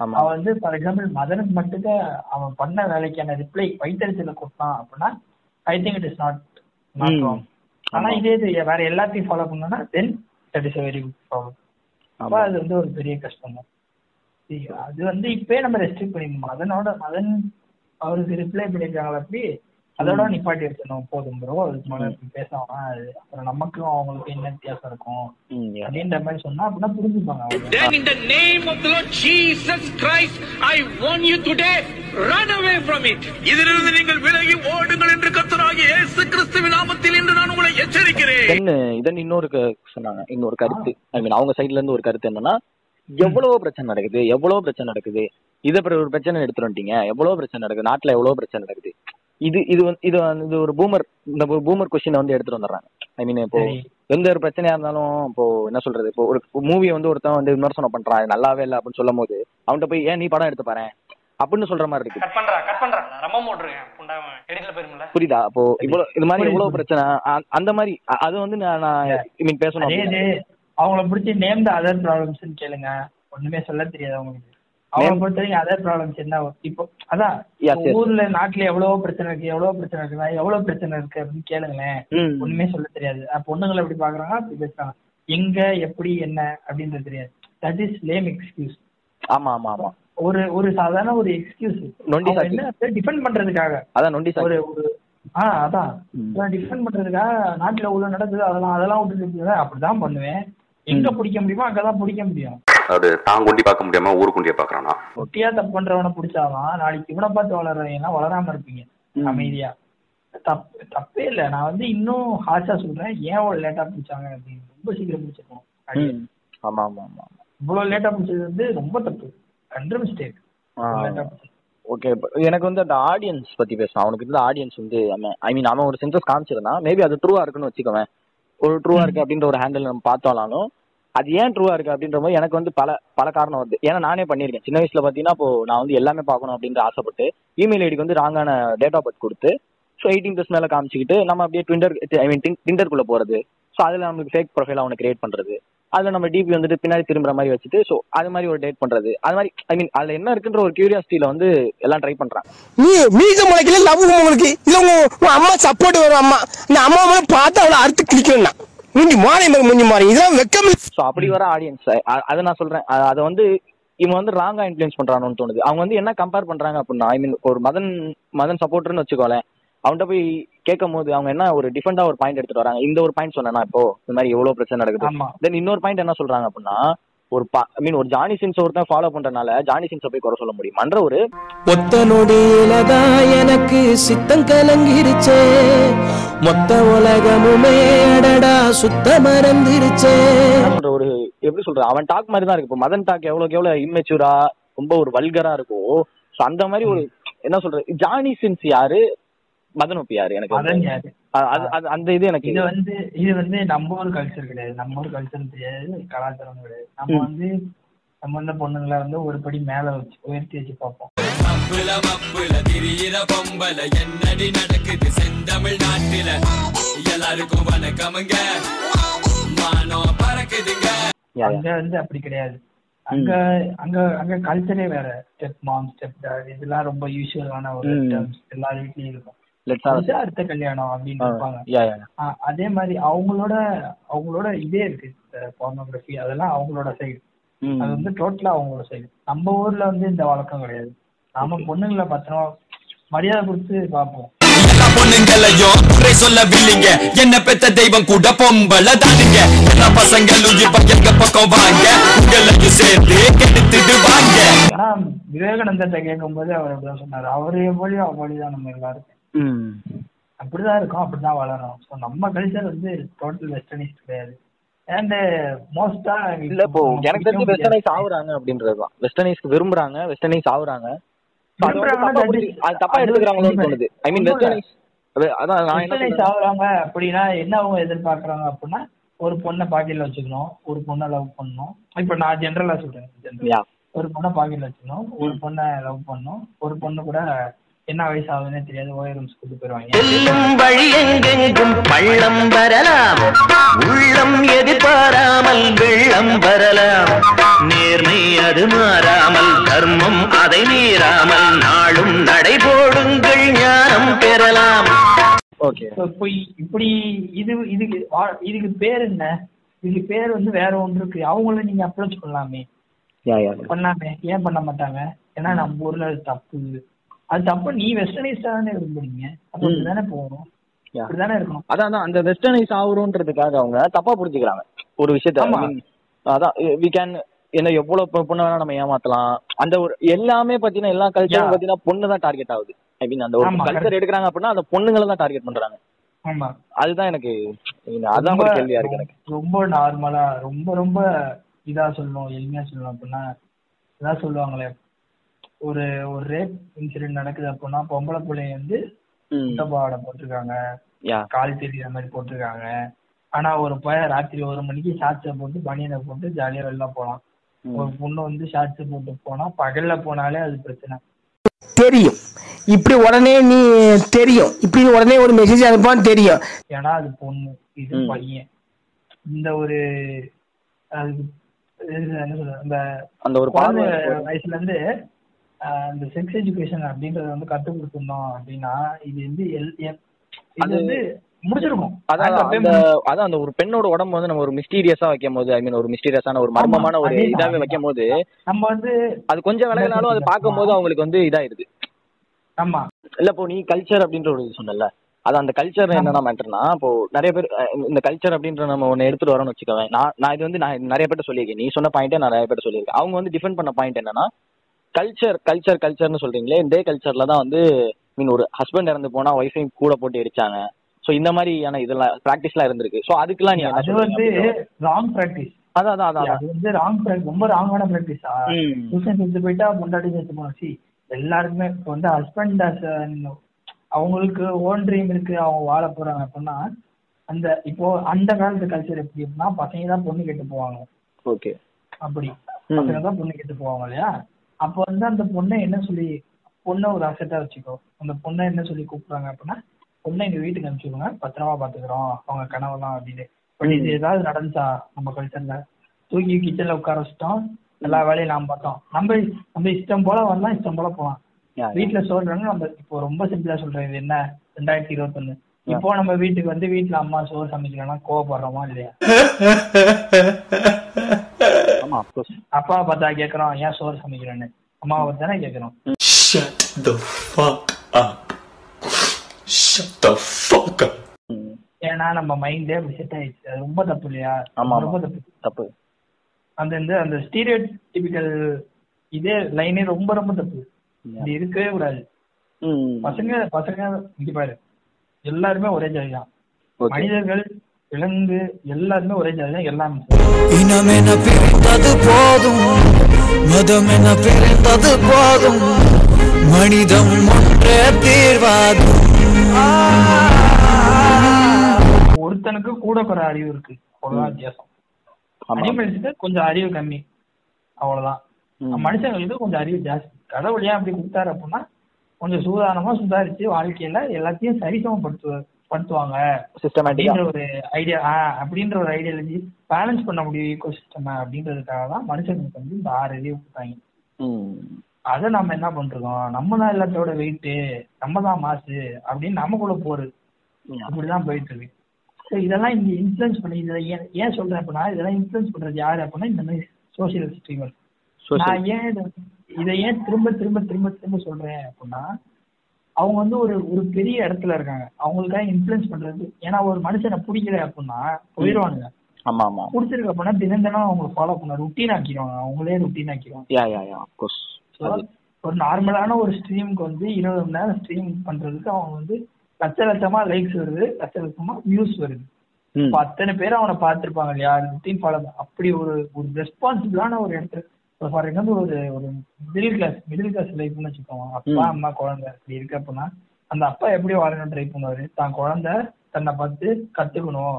அவன் வந்து ஃபார் எக்ஸாம்பிள் மதனுக்கு மட்டுக்க அவன் பண்ண வேலைக்கான ரிப்ளை வயிற்றுல கொடுத்தான் அப்படின்னா I think it is not ஆனா இதே வேற எல்லாத்தையும் ஃபாலோ பண்ணா then that is a very good problem. அப்ப அது வந்து ஒரு பெரிய கஷ்டம் தான். அது வந்து இப்பயே நம்ம ரெஸ்ட்ரிக்ட் பண்ணிக்கணும். மதன் அவருக்கு ரிப்ளை பண்ணிருக்காங்களா அப்படி அதோட நிப்பாட்டி எடுத்துடணும் போதும் ப்ரோ. அதுக்கு மேல பேசாம அப்புறம் நமக்கும் அவங்களுக்கு என்ன வித்தியாசம் இருக்கும் அப்படின்ற மாதிரி சொன்னா அப்படின்னா புரிஞ்சுப்பாங்க. நீங்கள் விலகி ஓடுங்கள் என்று கர்த்தராகிய இயேசு கிறிஸ்துவின் நாமத்தில் இன்று நான் உங்களை எச்சரிக்கிறேன். இதன் இன்னொரு கருத்து, ஐ மீன் அவங்க சைட்ல இருந்து ஒரு கருத்து என்னன்னா, எவ்வளவு பிரச்சனை நடக்குது இதை ஒரு பிரச்சனை எடுத்துட்டு வந்துட்டீங்க, எவ்வளவு பிரச்சனை நடக்குது நாட்டுல, எவ்வளவு பிரச்சனை நடக்குது. இது ஒரு பூமர், இந்த பூமர் கொஸ்டினை வந்து எடுத்துட்டு வந்துடுறாங்க. ஐ மீன் இப்போ எந்த ஒரு பிரச்சனையா இருந்தாலும் இப்போ என்ன சொல்றது, இப்போ ஒரு மூவியை வந்து ஒருத்தன் வந்து விமர்சனம் பண்றான் நல்லாவே இல்லை அப்படின்னு சொல்லும் போது அவன்கிட்ட போய் ஏன் நீ படம் எடுத்து பாரு அப்படின்னு சொல்ற மாதிரி இருக்கு. புரியுதா? அப்போ இது மாதிரி எவ்வளவு பிரச்சனை அந்த மாதிரி அது வந்து நான் பேசணும். அவங்கள பிடிச்சி நேம் த அதர் ப்ராப்ளம்ஸ் கேளுங்க, ஒண்ணுமே சொல்ல தெரியாது அவங்களுக்கு. அவங்களை பொறுத்த வரைக்கும் அதர் ப்ராப்ளம்ஸ் என்ன, இப்போ அதான் ஊர்ல நாட்டுல எவ்வளவு பிரச்சனை இருக்கு அப்படின்னு கேளுங்களேன், ஒண்ணுமே சொல்ல தெரியாது. பொண்ணுங்களை எப்படி பாக்குறாங்க அப்படி பேசுறாங்க, எங்க எப்படி என்ன அப்படின்றது தெரியாது. That is lame excuse. ஆமா ஆமா ஆமா, ஒரு சாதாரண ஒரு எக்ஸ்கியூஸ் டிஃபெண்ட் பண்றதுக்காக. அதான் டிஃபெண்ட் பண்றதுக்காக நாட்டுல உள்ள நடக்குது அதெல்லாம் விட்டுட்டு அப்படிதான் பண்ணுவேன். எங்க பிடிக்க முடியுமோ அங்கதான் பிடிக்க முடியும். அது தான் கொண்டி பார்க்க முடியாம ஊரு கொண்டியா பாக்குறானா ஒட்டியா தப்பு பண்றவனை பிடிச்சாதான் நாளைக்கு இவனை பார்த்து வளர்றீங்கன்னா வளராம இருப்பீங்க அமைதியா. தப்பே இல்லை. நான் வந்து இன்னும் ஹார்ஷா சொல்றேன், ஏன் அவ்வளவு லேட்டா பிடிச்சாங்க அப்படின்னு. ரொம்ப சீக்கிரம் பிடிச்சிருக்கோம். ஆமா ஆமா ஆமா, இவ்வளவு லேட்டா பிடிச்சது வந்து ரொம்ப தப்பு, கண்ட்ர மிஸ்டேக். ஓகே, எனக்கு வந்து அந்த ஆடியன்ஸ் பத்தி பேசணும். அவனுக்கு இருந்த ஆடியன்ஸ் வந்து அவன் ஒரு சென்சஸ் காமிச்சிருந்தான், மேபி அது ட்ரூவா இருக்குன்னு வச்சுக்கோவேன். ஒரு ட்ரூவா இருக்கு அப்படின்ற ஒரு ஹேண்டில் நம்ம பார்த்தோம்னாலும் அது ஏன் ட்ரூவா இருக்கு அப்படின்ற போது எனக்கு வந்து பல காரணம் வருது. ஏன்னா நானே பண்ணியிருக்கேன் சின்ன வயசுல பார்த்தீங்கன்னா. இப்போ நான் வந்து எல்லாமே பார்க்கணும் அப்படின்ற ஆசைப்பட்டு இமெயில் ஐடிக்கு வந்து ராங்கான டேட் ஆஃப் பர்த் கொடுத்து, ஸோ 18+ மேலே காமிச்சிக்கிட்டு நம்ம அப்படியே டிண்டருக்குள்ள போறது. ஸோ அதில் நம்மளுக்கு ஃபேக் ப்ரொஃபைல் அவனை கிரியேட் பண்றது, அதில் நம்ம டிபி வந்துட்டு பின்னாடி திரும்புற மாதிரி வச்சுட்டு, ஸோ அது மாதிரி ஒரு டேட் பண்றது. அது மாதிரி அதில் என்ன இருக்குன்ற ஒரு கியூரியாசிட்டியில வந்து எல்லாம் ட்ரை பண்றான். அம்மா சப்போர்ட் வரும், அம்மா இந்த அம்மா பார்த்து அவளை அறுத்து கிளிக்கணும்னா அப்படி வர ஆடியன்ஸ். அதை நான் சொல்றேன், அதை வந்து இவன் வந்து ராங்கா இன்ஃப்ளூயன்ஸ் பண்றானு தோணுது. அவங்க வந்து என்ன கம்பேர் பண்றாங்க அப்படின்னா, ஐ மீன் ஒரு மதன் சப்போர்ட்டர்னு வச்சுக்கோங்களேன். அவன்கிட்ட போய் கேட்கும் போது அவங்க என்ன ஒரு டிஃபரெண்டா ஒரு பாயிண்ட் எடுத்துட்டு வராங்க. இந்த ஒரு பாயிண்ட் சொன்னா இப்போ இந்த மாதிரி எவ்வளவு பிரச்சனை நடக்குது. தென் இன்னொரு பாயிண்ட் என்ன சொல்றாங்க அப்படின்னா, ஒரு ஜானி சின்ஸ் ஒருத்தன் ஃபாலோ பண்றதுனால ஜானி சின்ஸை போய் குறை சொல்ல முடியுமான்ற ஒரு எனக்கு சித்தம் கலங்கிருச்சே, மொத்த உலகமுமே சுத்த மறந்துருச்சே ஒரு எப்படி சொல்ற அவன் டாக் மாதிரி தான் இருக்கு. இப்போ மதன் டாக் எவ்வளவுக்கு எவ்வளவு இம்மெச்சூரா ரொம்ப ஒரு வல்கரா இருக்கும். சோ அந்த மாதிரி ஒரு என்ன சொல்ற ஜானி சின்ஸ் யாரு, மதன் ஓப் யாரு, எனக்கு அந்த இது எனக்கு இது வந்து நம்ம ஒரு கல்ச்சர் கிடையாது, நம்ம ஒரு கல்ச்சர் தெரியாது, கலாச்சாரம் கிடையாது. நம்ம வந்து நம்ம பொண்ணுங்களை வந்து ஒரு படி மேல வச்சு உயர்த்தி வச்சு பார்ப்போம். அங்க வந்து அப்படி கிடையாது. அங்க அங்க அங்க கல்ச்சரே வேற. ஸ்டெப் மாம், ஸ்டெப் டாட் இதெல்லாம் ரொம்ப யூசுவலான ஒரு டெர்ம்ஸ், எல்லா வீட்லயும் இருக்கும். அடுத்த கல்யாணம் அப்படின்னு இருப்பாங்க. அதே மாதிரி அவங்களோட இதே இருக்கு போர்னோகிராஃபி, அதெல்லாம் அவங்களோட சைடு, அது வந்து டோட்டலா அவங்களோட சைடு. நம்ம ஊர்ல வந்து இந்த வழக்கம் கிடையாது. நாம பொண்ணுங்களை பத்திரம் மரியாதை கொடுத்து பார்ப்போம். என்ன பெத்த தெய்வம் கூட பொம்பளை தானுங்க, எல்லா பசங்களும். ஆனா விவேகானந்தத்தை கேட்கும் போது அவர் அப்படிதான் சொன்னாரு, அவரு எவ்வளியோ அவ்வளிதான் நம்ம எல்லாருக்கும் அப்படிதான் இருக்கும், அப்படிதான் வளரும். ஸோ நம்ம கல்ச்சர் வந்து டோட்டல் வெஸ்டர்னைஸ் கிடையாது. அண்ட் மோஸ்டா இல்ல இப்போ எனக்கு தெரிஞ்சு வெஸ்டர்னைஸ் ஆகுறாங்க அப்படின்றதுதான். வெஸ்டர்னைஸ்க்கு விரும்புறாங்க, வெஸ்டர்னைஸ் ஆகுறாங்க, அது தப்பா எடுத்துக்கிறாங்களோன்னு தோணுது. ஐ மீன் வெஸ்டர்னைஸ் அதான் வெஸ்டர்னைஸ் ஆகுறாங்க அப்படின்னா என்ன அவங்க எதிர்பார்க்கறாங்க அப்படின்னா, ஒரு பொண்ணை பாக்கெட்ல வச்சுக்கணும், ஒரு பொண்ணை லவ் பண்ணணும். இப்ப நான் ஜென்ரலா சொல்றேன், ஜென்ரலா ஒரு பொண்ணை பாக்கெட்ல வச்சுக்கணும், ஒரு பொண்ணை லவ் பண்ணணும், ஒரு பொண்ணு கூட என்ன வயசு ஆகுதுன்னு தெரியாது, ஓயரும் கூட்டு போயிருவாங்க. ஓகே. இப்படி இதுக்கு பேர் என்ன? இதுக்கு பேர் வந்து வேற ஒன்று இருக்கு. அவங்கள நீங்க அப்ரோச் பண்ணலாமே, பண்ணாமே, ஏன் பண்ண மாட்டாங்க? ஏன்னா நம்ம ஊர்ல அது தப்பு. அது தப்பு. நீ வெஸ்டர்னைஸ் தானே விரும்புறீங்க, அப்படிதானே போகணும், அப்படிதானே இருக்கணும். அதான் அந்த வெஸ்டர்னைஸ் ஆகுறோன்றதுக்காக அவங்க தப்பா புரிஞ்சுக்கிறாங்க ஒரு விஷயத்த. அதான் வி கேன் என்ன, எவ்வளவு பொண்ணு வேணா நம்ம ஏமாத்தலாம். அந்த ஒரு எல்லாமே பாத்தீங்கன்னா எல்லா கல்ச்சரும் பாத்தீங்கன்னா பொண்ணுதான் டார்கெட் ஆகுது. ஐ மீன் அந்த ஒரு கல்ச்சர் எடுக்கிறாங்க அப்படின்னா அந்த பொண்ணுங்களை தான் டார்கெட் பண்றாங்க. அதுதான் எனக்கு அதான் ஒரு கேள்வியா இருக்கு எனக்கு. ரொம்ப நார்மலா ரொம்ப ரொம்ப இதா சொல்லணும், எளிமையா சொல்லணும் அப்படின்னா இதான் சொல்லுவாங்களே, ஒரு ஒரு ரேப் இன்சிடென்ட் நடக்குது அப்படின்னா பொம்பளை பிள்ளைங்க வந்து பாவாடை போட்டிருக்காங்க, கால் தெரியாத மாதிரி போட்டிருக்காங்க, ஆனா ஒரு பையன் ராத்திரி 1 மணிக்கு ஷார்ட்ஸை போட்டு பனியனை போட்டு ஜாலியா வெளில போலாம். ஒரு பொண்ணு வந்து ஷார்ட்ஸ் போட்டு போனா பகல்ல போனாலே அது பிரச்சனை தெரியும். இப்படி உடனே நீ தெரியும், இப்படி உடனே ஒரு மெசேஜ் அனுப்பான்னு தெரியும். ஏன்னா அது பொண்ணு, இது பையன். இந்த ஒரு என்ன சொல்ற, அந்த ஒரு வயசுல இருந்து அந்த செக்ஸ் எஜுகேஷன் அப்படின்றத வந்து கற்றுக் கொடுத்துருந்தோம் அப்படின்னா இது வந்து இது வந்து முடிச்சிருக்கும். அதான் அந்த ஒரு பெண்ணோட உடம்பு வந்து நம்ம ஒரு மிஸ்டீரியஸா வைக்கும் போது, ஐ மீன் ஒரு மிஸ்டீரியஸான ஒரு மர்மமான ஒரு இதாவே வைக்கும் போது நம்ம வந்து அது கொஞ்சம் விலகினாலும் அது பார்க்கும் போது அவங்களுக்கு வந்து இதாயிருது. ஆமா இல்ல, இப்போ நீ கல்ச்சர் அப்படின்ற ஒரு இது சொன்னல, அது அந்த கல்ச்சர் என்னன்னா மேட்டர்னா, இப்போ நிறைய பேர் இந்த கல்ச்சர் அப்படின்ற நம்ம ஒன்னு எடுத்துட்டு வரோம்னு வச்சுக்கோங்க. நான் இது வந்து நான் நிறைய பேர்ட்ட சொல்லியிருக்கேன், நீ சொன்ன பாயிண்டே நான் நிறைய பேர்ட்ட சொல்லியிருக்கேன். அவங்க வந்து டிஃபெண்ட் பண்ண பாயிண்ட் என்னன்னா, கல்ச்சர் கல்ச்சர் கல்ச்சர்னு சொல்றீங்களே, இந்த கல்ச்சர்ல தான் வந்து மீன் ஒரு ஹஸ்பண்ட் இறந்து போனா ஒய்ஃபையும் கூட போட்டு எரிச்சாங்க. சோ இந்த மாதிரியான இதெல்லாம் பிராக்டிஸ்லாம் இருந்திருக்கு. சோ அதுக்குலாம் நீ அது வந்து ராங் பிராக்டிஸ். அதான் அது வந்து ராங் பிராக்டிஸ், ரொம்ப ராங்கான பிராக்டிஸா. செஞ்சு போயிட்டா முன்னாடி சேர்த்து போனாச்சு எல்லாருக்குமே. இப்போ வந்து ஹஸ்பண்ட் அவங்களுக்கு ஓன் ட்ரீம் இருக்கு, அவங்க வாழ போறாங்க அப்படின்னா அந்த இப்போ அந்த காலத்து கல்ச்சர் எப்படி இருக்குன்னா பசங்க தான் பொண்ணு கேட்டு போவாங்க. ஓகே, அப்படி பசங்க தான் பொண்ணு கேட்டு போவாங்க இல்லையா? அப்போ வந்து அந்த பொண்ணை என்ன சொல்லி, பொண்ணை ஒரு அசட்டா வச்சுக்கோ, அந்த பொண்ணை என்ன சொல்லி கூப்பிடுறாங்க அப்படின்னா, பொண்ணை எங்க வீட்டுக்கு அனுப்பிச்சுக்கோங்க, பத்திரமா பாத்துக்கிறோம் அவங்க கனவெல்லாம் அப்படின்னு. பட் இது ஏதாவது நடந்துச்சா நம்ம கல்ச்சர்ல? தூக்கி கிச்சன்ல உட்கார வச்சுட்டோம், எல்லா வேலையும் நாம் பார்த்தோம், நம்ம இஷ்டம் போல வரலாம், இஷ்டம் போல போகலாம். வீட்டுல சோறுறாங்க, நம்ம இப்போ ரொம்ப சிம்பிளா சொல்றோம், இது என்ன 2021? இப்போ நம்ம வீட்டுக்கு வந்து வீட்டுல அம்மா சோறு சமைக்கலன்னா கோவப்படுறோமா இல்லையா? அப்பா பார்த்தா கேக்குறோம், ஏன் சோறு சமைக்கிறேன்னு. அம்மாவை பார்த்தானே கேக்குறோம். ஏன்னா நம்ம மைண்டே அப்படி செட் ஆயிடுச்சு. அது ரொம்ப தப்பு இல்லையா? ரொம்ப தப்பு தப்பு. அந்த ஸ்டீரியோடிபிக்கல் இதே லைனே ரொம்ப ரொம்ப தப்பு. இது இருக்கவே கூடாது. பசங்க பாரு, எல்லாருமே ஒரே ஜாதி தான். மனிதர்கள் விலங்கு எல்லாருமே ஒரே ஜாதி தான். எல்லாமே மனிதம் ஒருத்தனுக்கு கூட குறை அறிவு இருக்கு, அவ்வளவுதான் வித்தியாசம். அனிமல்ஸ்க்கு கொஞ்சம் அறிவு கம்மி, அவ்வளவுதான். மனுஷங்களுக்கு கொஞ்சம் அறிவு ஜாஸ்தி. கடவுள் ஏன் அப்படி கொடுத்தாரு அப்படின்னா கொஞ்சம் சூதானமா சுதாரிச்சு வாழ்க்கையில எல்லாத்தையும் சரிசமப்படுத்துவாங்க ஒரு ஐடியா, அப்படின்ற ஒரு ஐடியாலஜி பேலன்ஸ் பண்ண முடியும் ஈகோ சிஸ்டம். அப்படின்றதுக்காக தான் மனுஷங்களுக்கு வந்து இந்த 6 அறிவு கொடுத்தாங்க. அதை நம்ம என்ன பண்றோம், நம்ம தான் எல்லாத்தோட வெயிட்டு, நம்ம தான் மாசு அப்படின்னு நமக்குள்ள போறது அப்படிதான் போயிட்டு இருக்கு. இதெல்லாம் இங்க இன்ஃப்ளூயன்ஸ் பண்ணி, இதை ஏன் சொல்றேன் அப்படின்னா, இதெல்லாம் இன்ஃப்ளூயன்ஸ் பண்றது யாரு அப்படின்னா இந்த மாதிரி சோசியல் ஸ்ட்ரீமர். நான் ஏன் இதை ஏன் திரும்ப திரும்ப திரும்ப திரும்ப சொல்றேன் அப்படின்னா, அவங்க வந்து ஒரு ஒரு பெரிய இடத்துல இருக்காங்க, அவங்களுக்காக இன்ஃப்ளூயன்ஸ் பண்றது. ஏன்னா ஒரு மனுஷனை பிடிக்கல அப்படின்னா போயிடுவானுங்க. பிடிச்சிருக்கு அப்படின்னா தினந்தனம் அவங்க ஃபாலோ பண்ண ருட்டீன் ஆக்கிடுவாங்க, அவங்களே ருட்டீன் ஆக்கிடுவாங்க. ஒரு நார்மலான ஒரு ஸ்ட்ரீமுக்கு வந்து 20 மணி நேரம் ஸ்ட்ரீம் பண்றதுக்கு அவங்க வந்து லட்ச லட்சமா லைக்ஸ் வருது, லட்ச லட்சமா வியூஸ் வருது. இப்போ அத்தனை பேர் அவனை பார்த்துருப்பாங்க இல்லையா? ருட்டீன் ஃபாலோ பண்ண அப்படி ஒரு ஒரு ரெஸ்பான்சிபிளான ஒரு இடத்துல. இப்போ ஃபார் எக்ஸாம்பிள் ஒரு மிடில் கிளாஸ் லைஃப்னு வச்சுக்கோங்க. அப்பா அம்மா குழந்தை அப்படி இருக்கு அப்படின்னா அந்த அப்பா எப்படி வாழணும்னு ட்ரை பண்ணுவாரு, தான் குழந்தை தன்னை பார்த்து கத்துக்கணும்,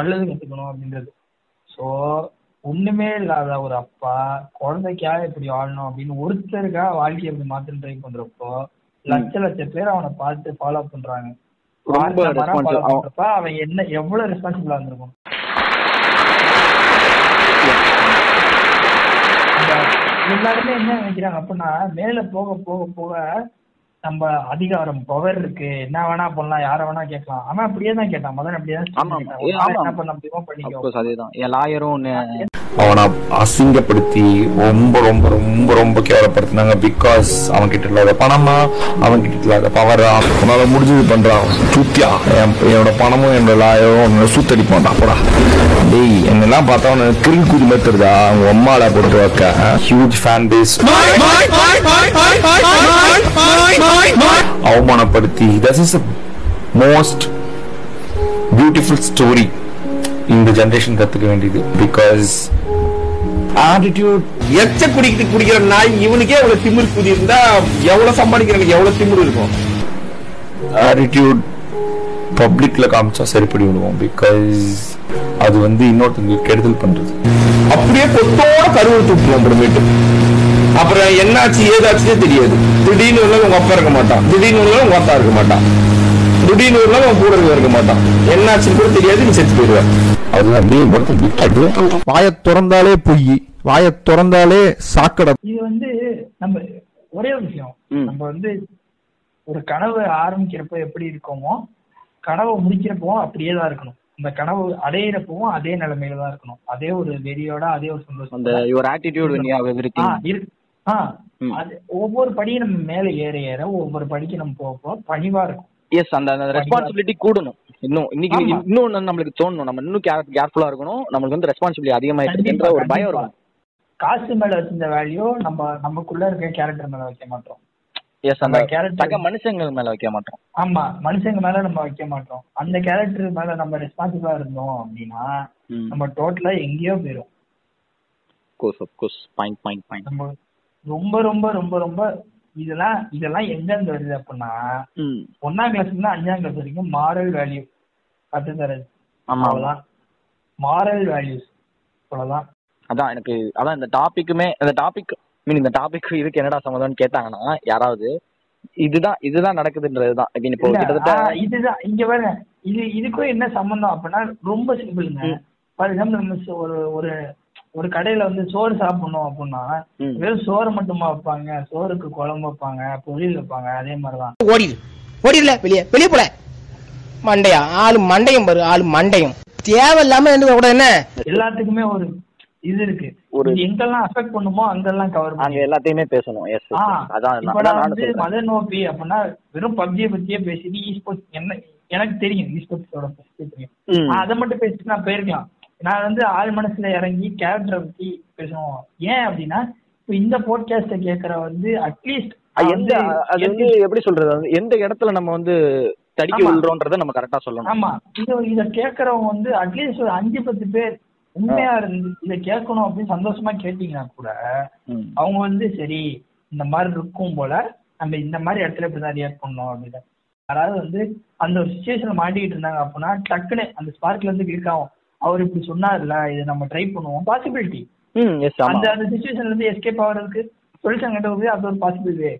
நல்லது கத்துக்கணும் அப்படின்றது. ஸோ ஒண்ணுமே இல்லாத ஒரு அப்பா குழந்தைக்காக எப்படி வாழணும் அப்படின்னு ஒருத்தருக்காக வாழ்க்கையை எப்படி மாத்திரம் ட்ரை பண்றப்போ லட்ச லட்ச பேர் அவனை பார்த்து ஃபாலோ பண்றாங்க. அவன் என்ன எவ்வளவு ரெஸ்பான்சிபிளா இருந்திருக்கும். எல்லாருமே என்ன நினைக்கிறாங்க அப்படின்னா மேல போக போக போக நம்ம அதிகாரம் பவர் இருக்கு, என்ன வேணா பண்ணலாம், யார வேணா கேட்கலாம். ஆனா அப்படியே தான் கேட்டான் மதன், அப்படியே தான் என்ன பண்ண முடியுமோ பண்ணிக்கலாம். அதுதான் என் லாயரும் அவனை அசிங்கப்படுத்தி ரொம்ப ரொம்ப ரொம்ப ரொம்ப கேவலப்படுத்தினாங்க. பிகாஸ் அவன் கிட்ட இல்லாத பணமா, அவன் கிட்ட இல்லாத பவரா, அவனால முடிஞ்சது பண்றான். சூத்தியா என்னோட பணமும் என்னோட லாயரும் அவனோட சூத்தடிப்பான். அப்படா டெய் என்னெல்லாம் பார்த்தா அவனை கிரில் குதி மாத்துறதா அவங்க அம்மால போட்டு வைக்க. ஹியூஜ் ஃபேன் பேஸ் அவமானப்படுத்தி. This is the most beautiful story இந்த ஜெனரேஷன் கத்துக்க வேண்டியது. பிகாஸ் ஆட்டிடியூட் எச்ச குடிக்கிட்டு குடிக்கிற நாய் இவனுக்கே எவ்வளவு திமிரு குடி இருந்தா எவ்வளவு சம்பாதிக்கிறவனுக்கு எவ்வளவு திமிரு இருக்கும். ஆட்டிடியூட் பப்ளிக்ல காமிச்சா சரிப்படி விடுவோம். பிகாஸ் அது வந்து இன்னொருத்தங்க கெடுதல் பண்றது. அப்படியே கொத்தோட கருவை தூக்குவோம். அப்புறமேட்டு அப்புறம் என்னாச்சு ஏதாச்சுன்னே தெரியாது. திடீர்னு உங்க அப்பா இருக்க மாட்டான், திடீர்னு உங்க அப்பா இருக்க மாட்டான், திடீர்னு உன் கூட இருக்க மாட்டான். என்னாச்சுன்னு கூட தெரியாது, நீ செத்து போயிடுவேன். அதுதான் வாயை திறந்தாலே பொய், வாயை திறந்தாலே சாக்கடை. இது வந்து நம்ம ஒரே ஒரு விஷயம், நம்ம வந்து ஒரு கனவு ஆரம்பிக்கிறப்ப எப்படி இருக்கோமோ கனவை முடிக்கிறப்போ அப்படியே தான் இருக்கணும். அந்த கனவு அடையிறப்பவும் அதே நிலைமையில தான் இருக்கணும். அதே ஒரு வெறியோட அதே ஒரு சந்தோஷம். ஒவ்வொரு படியும் நம்ம மேல ஏற ஏற ஒவ்வொரு படிக்கு நம்ம போக பணிவா இருக்கும். எஸ், அந்த ரெஸ்பான்சிபிலிட்டி கூடணும். இன்னும் இன்னைக்கு இன்னொன்னு நம்மளுக்கு தோணணும், நம்ம இன்னும் கேர்ஃபுல்லா இருக்கணும். நம்மளுக்கு வந்து ரெஸ்பான்சிபிலிட்டி அதிகமாயிட்டு ஒரு பயம் இருக்கும். காசு மேல வச்சிருந்த வேல்யூ நம்ம நமக்குள்ள இருக்கிற கேரக்டர் மேல வைக்க மாட்டோம். எஸ், அந்த கேரக்டர் மனுஷங்கள் மேல வைக்க மாட்டோம். ஆமா, மனுஷங்க மேல நம்ம வைக்க மாட்டோம். அந்த கேரக்டர் மேல நம்ம ரெஸ்பான்சிபிளா இருந்தோம் அப்படின்னா நம்ம டோட்டலா எங்கேயோ போயிடும். ரொம்ப ரொம்ப ரொம்ப ரொம்ப இதெல்லாம் இதெல்லாம் எங்கேருந்து வருது அப்படின்னா, ஒன்னாம் கிளாஸ்ல இருந்து அஞ்சாம் கிளாஸ் வரைக்கும் மாரல் வேல்யூ கத்து தரது. அவ்வளவுதான் மாரல் வேல்யூஸ், அவ்வளவுதான். அதான் எனக்கு அதான் இந்த டாபிக்குமே, இந்த டாபிக் மீன் இந்த டாபிக் இதுக்கு என்னடா சம்மந்தம்னு கேட்டாங்கன்னா யாராவது இதுதான் இதுதான் நடக்குதுன்றதுதான். இதுதான் இங்க வேற இது இதுக்கும் என்ன சம்பந்தம் அப்படின்னா ரொம்ப சிம்பிளுங்க. ஃபார் எக்ஸாம்பிள் நம்ம ஒரு ஒரு கடையில வந்து சோறு சாப்பிடணும் அப்படின்னா வெறும் சோறு மட்டுமா வைப்பாங்க, சோறுக்கு குழம்பு வைப்பாங்க, பொரியல் வைப்பாங்க. அதே மாதிரிதான் ஓடிடு ஓடிடல வெளியே வெளியே போல மண்டையா ஆளு மண்டையும் பாரு ஆளு மண்டையும் தேவையில்லாம கூட என்ன எல்லாத்துக்குமே ஒரு இது இருக்கு. ஒரு எங்கெல்லாம் அஃபெக்ட் பண்ணுமோ அங்கெல்லாம் கவர் பண்ணி எல்லாத்தையுமே பேசணும். எஸ், அதான் வந்து மதன் ஓபி அப்படின்னா வெறும் பப்ஜியை பத்தியே பேசிட்டு ஈஸ்போர்ட்ஸ் என்ன எனக்கு தெரியும், ஈஸ்போர்ட்ஸோட தெரியும், அதை மட்டும் பேசிட்டு நான் போயிருக்கலாம். நான் வந்து ஆள் மனசுல இறங்கி கேரக்டரை பத்தி பேசுவோம். ஏன் அப்படின்னா இப்போ இந்த போட்காஸ்ட கேட்கற வந்து அட்லீஸ்ட் எந்த அது வந்து எப்படி சொல்றது, வந்து எந்த இடத்துல நம்ம வந்து தடிக்க விடுறோன்றதை நம்ம கரெக்டா சொல்லணும். ஆமா, இதை கேட்கறவங்க வந்து அட்லீஸ்ட் ஒரு 5-10 பேர் உண்மையா இருந்து இதை கேட்கணும் அப்படின்னு சந்தோஷமா கேட்டீங்கன்னா கூட அவங்க வந்து சரி இந்த மாதிரி இருக்கும் போல நம்ம இந்த மாதிரி இடத்துல இப்படிதான் ரியாக்ட் பண்ணோம் அப்படின்னு. யாராவது வந்து அந்த ஒரு சுச்சுவேஷன்ல மாட்டிக்கிட்டு இருந்தாங்க அப்படின்னா டக்குன்னு அந்த ஸ்பார்க்ல இருந்து கிளிக் ஆகும். அவர் இப்படி சொன்னார்ல இது நம்ம ட்ரை பண்ணுவோம் பாசிபிலிட்டி. அந்த அந்த சிச்சுவேஷன்ல இருந்து எஸ்கேப் ஆகிறதுக்கு சொல்லிட்டாங்கிட்ட போய் அது ஒரு பாசிபிள் வே.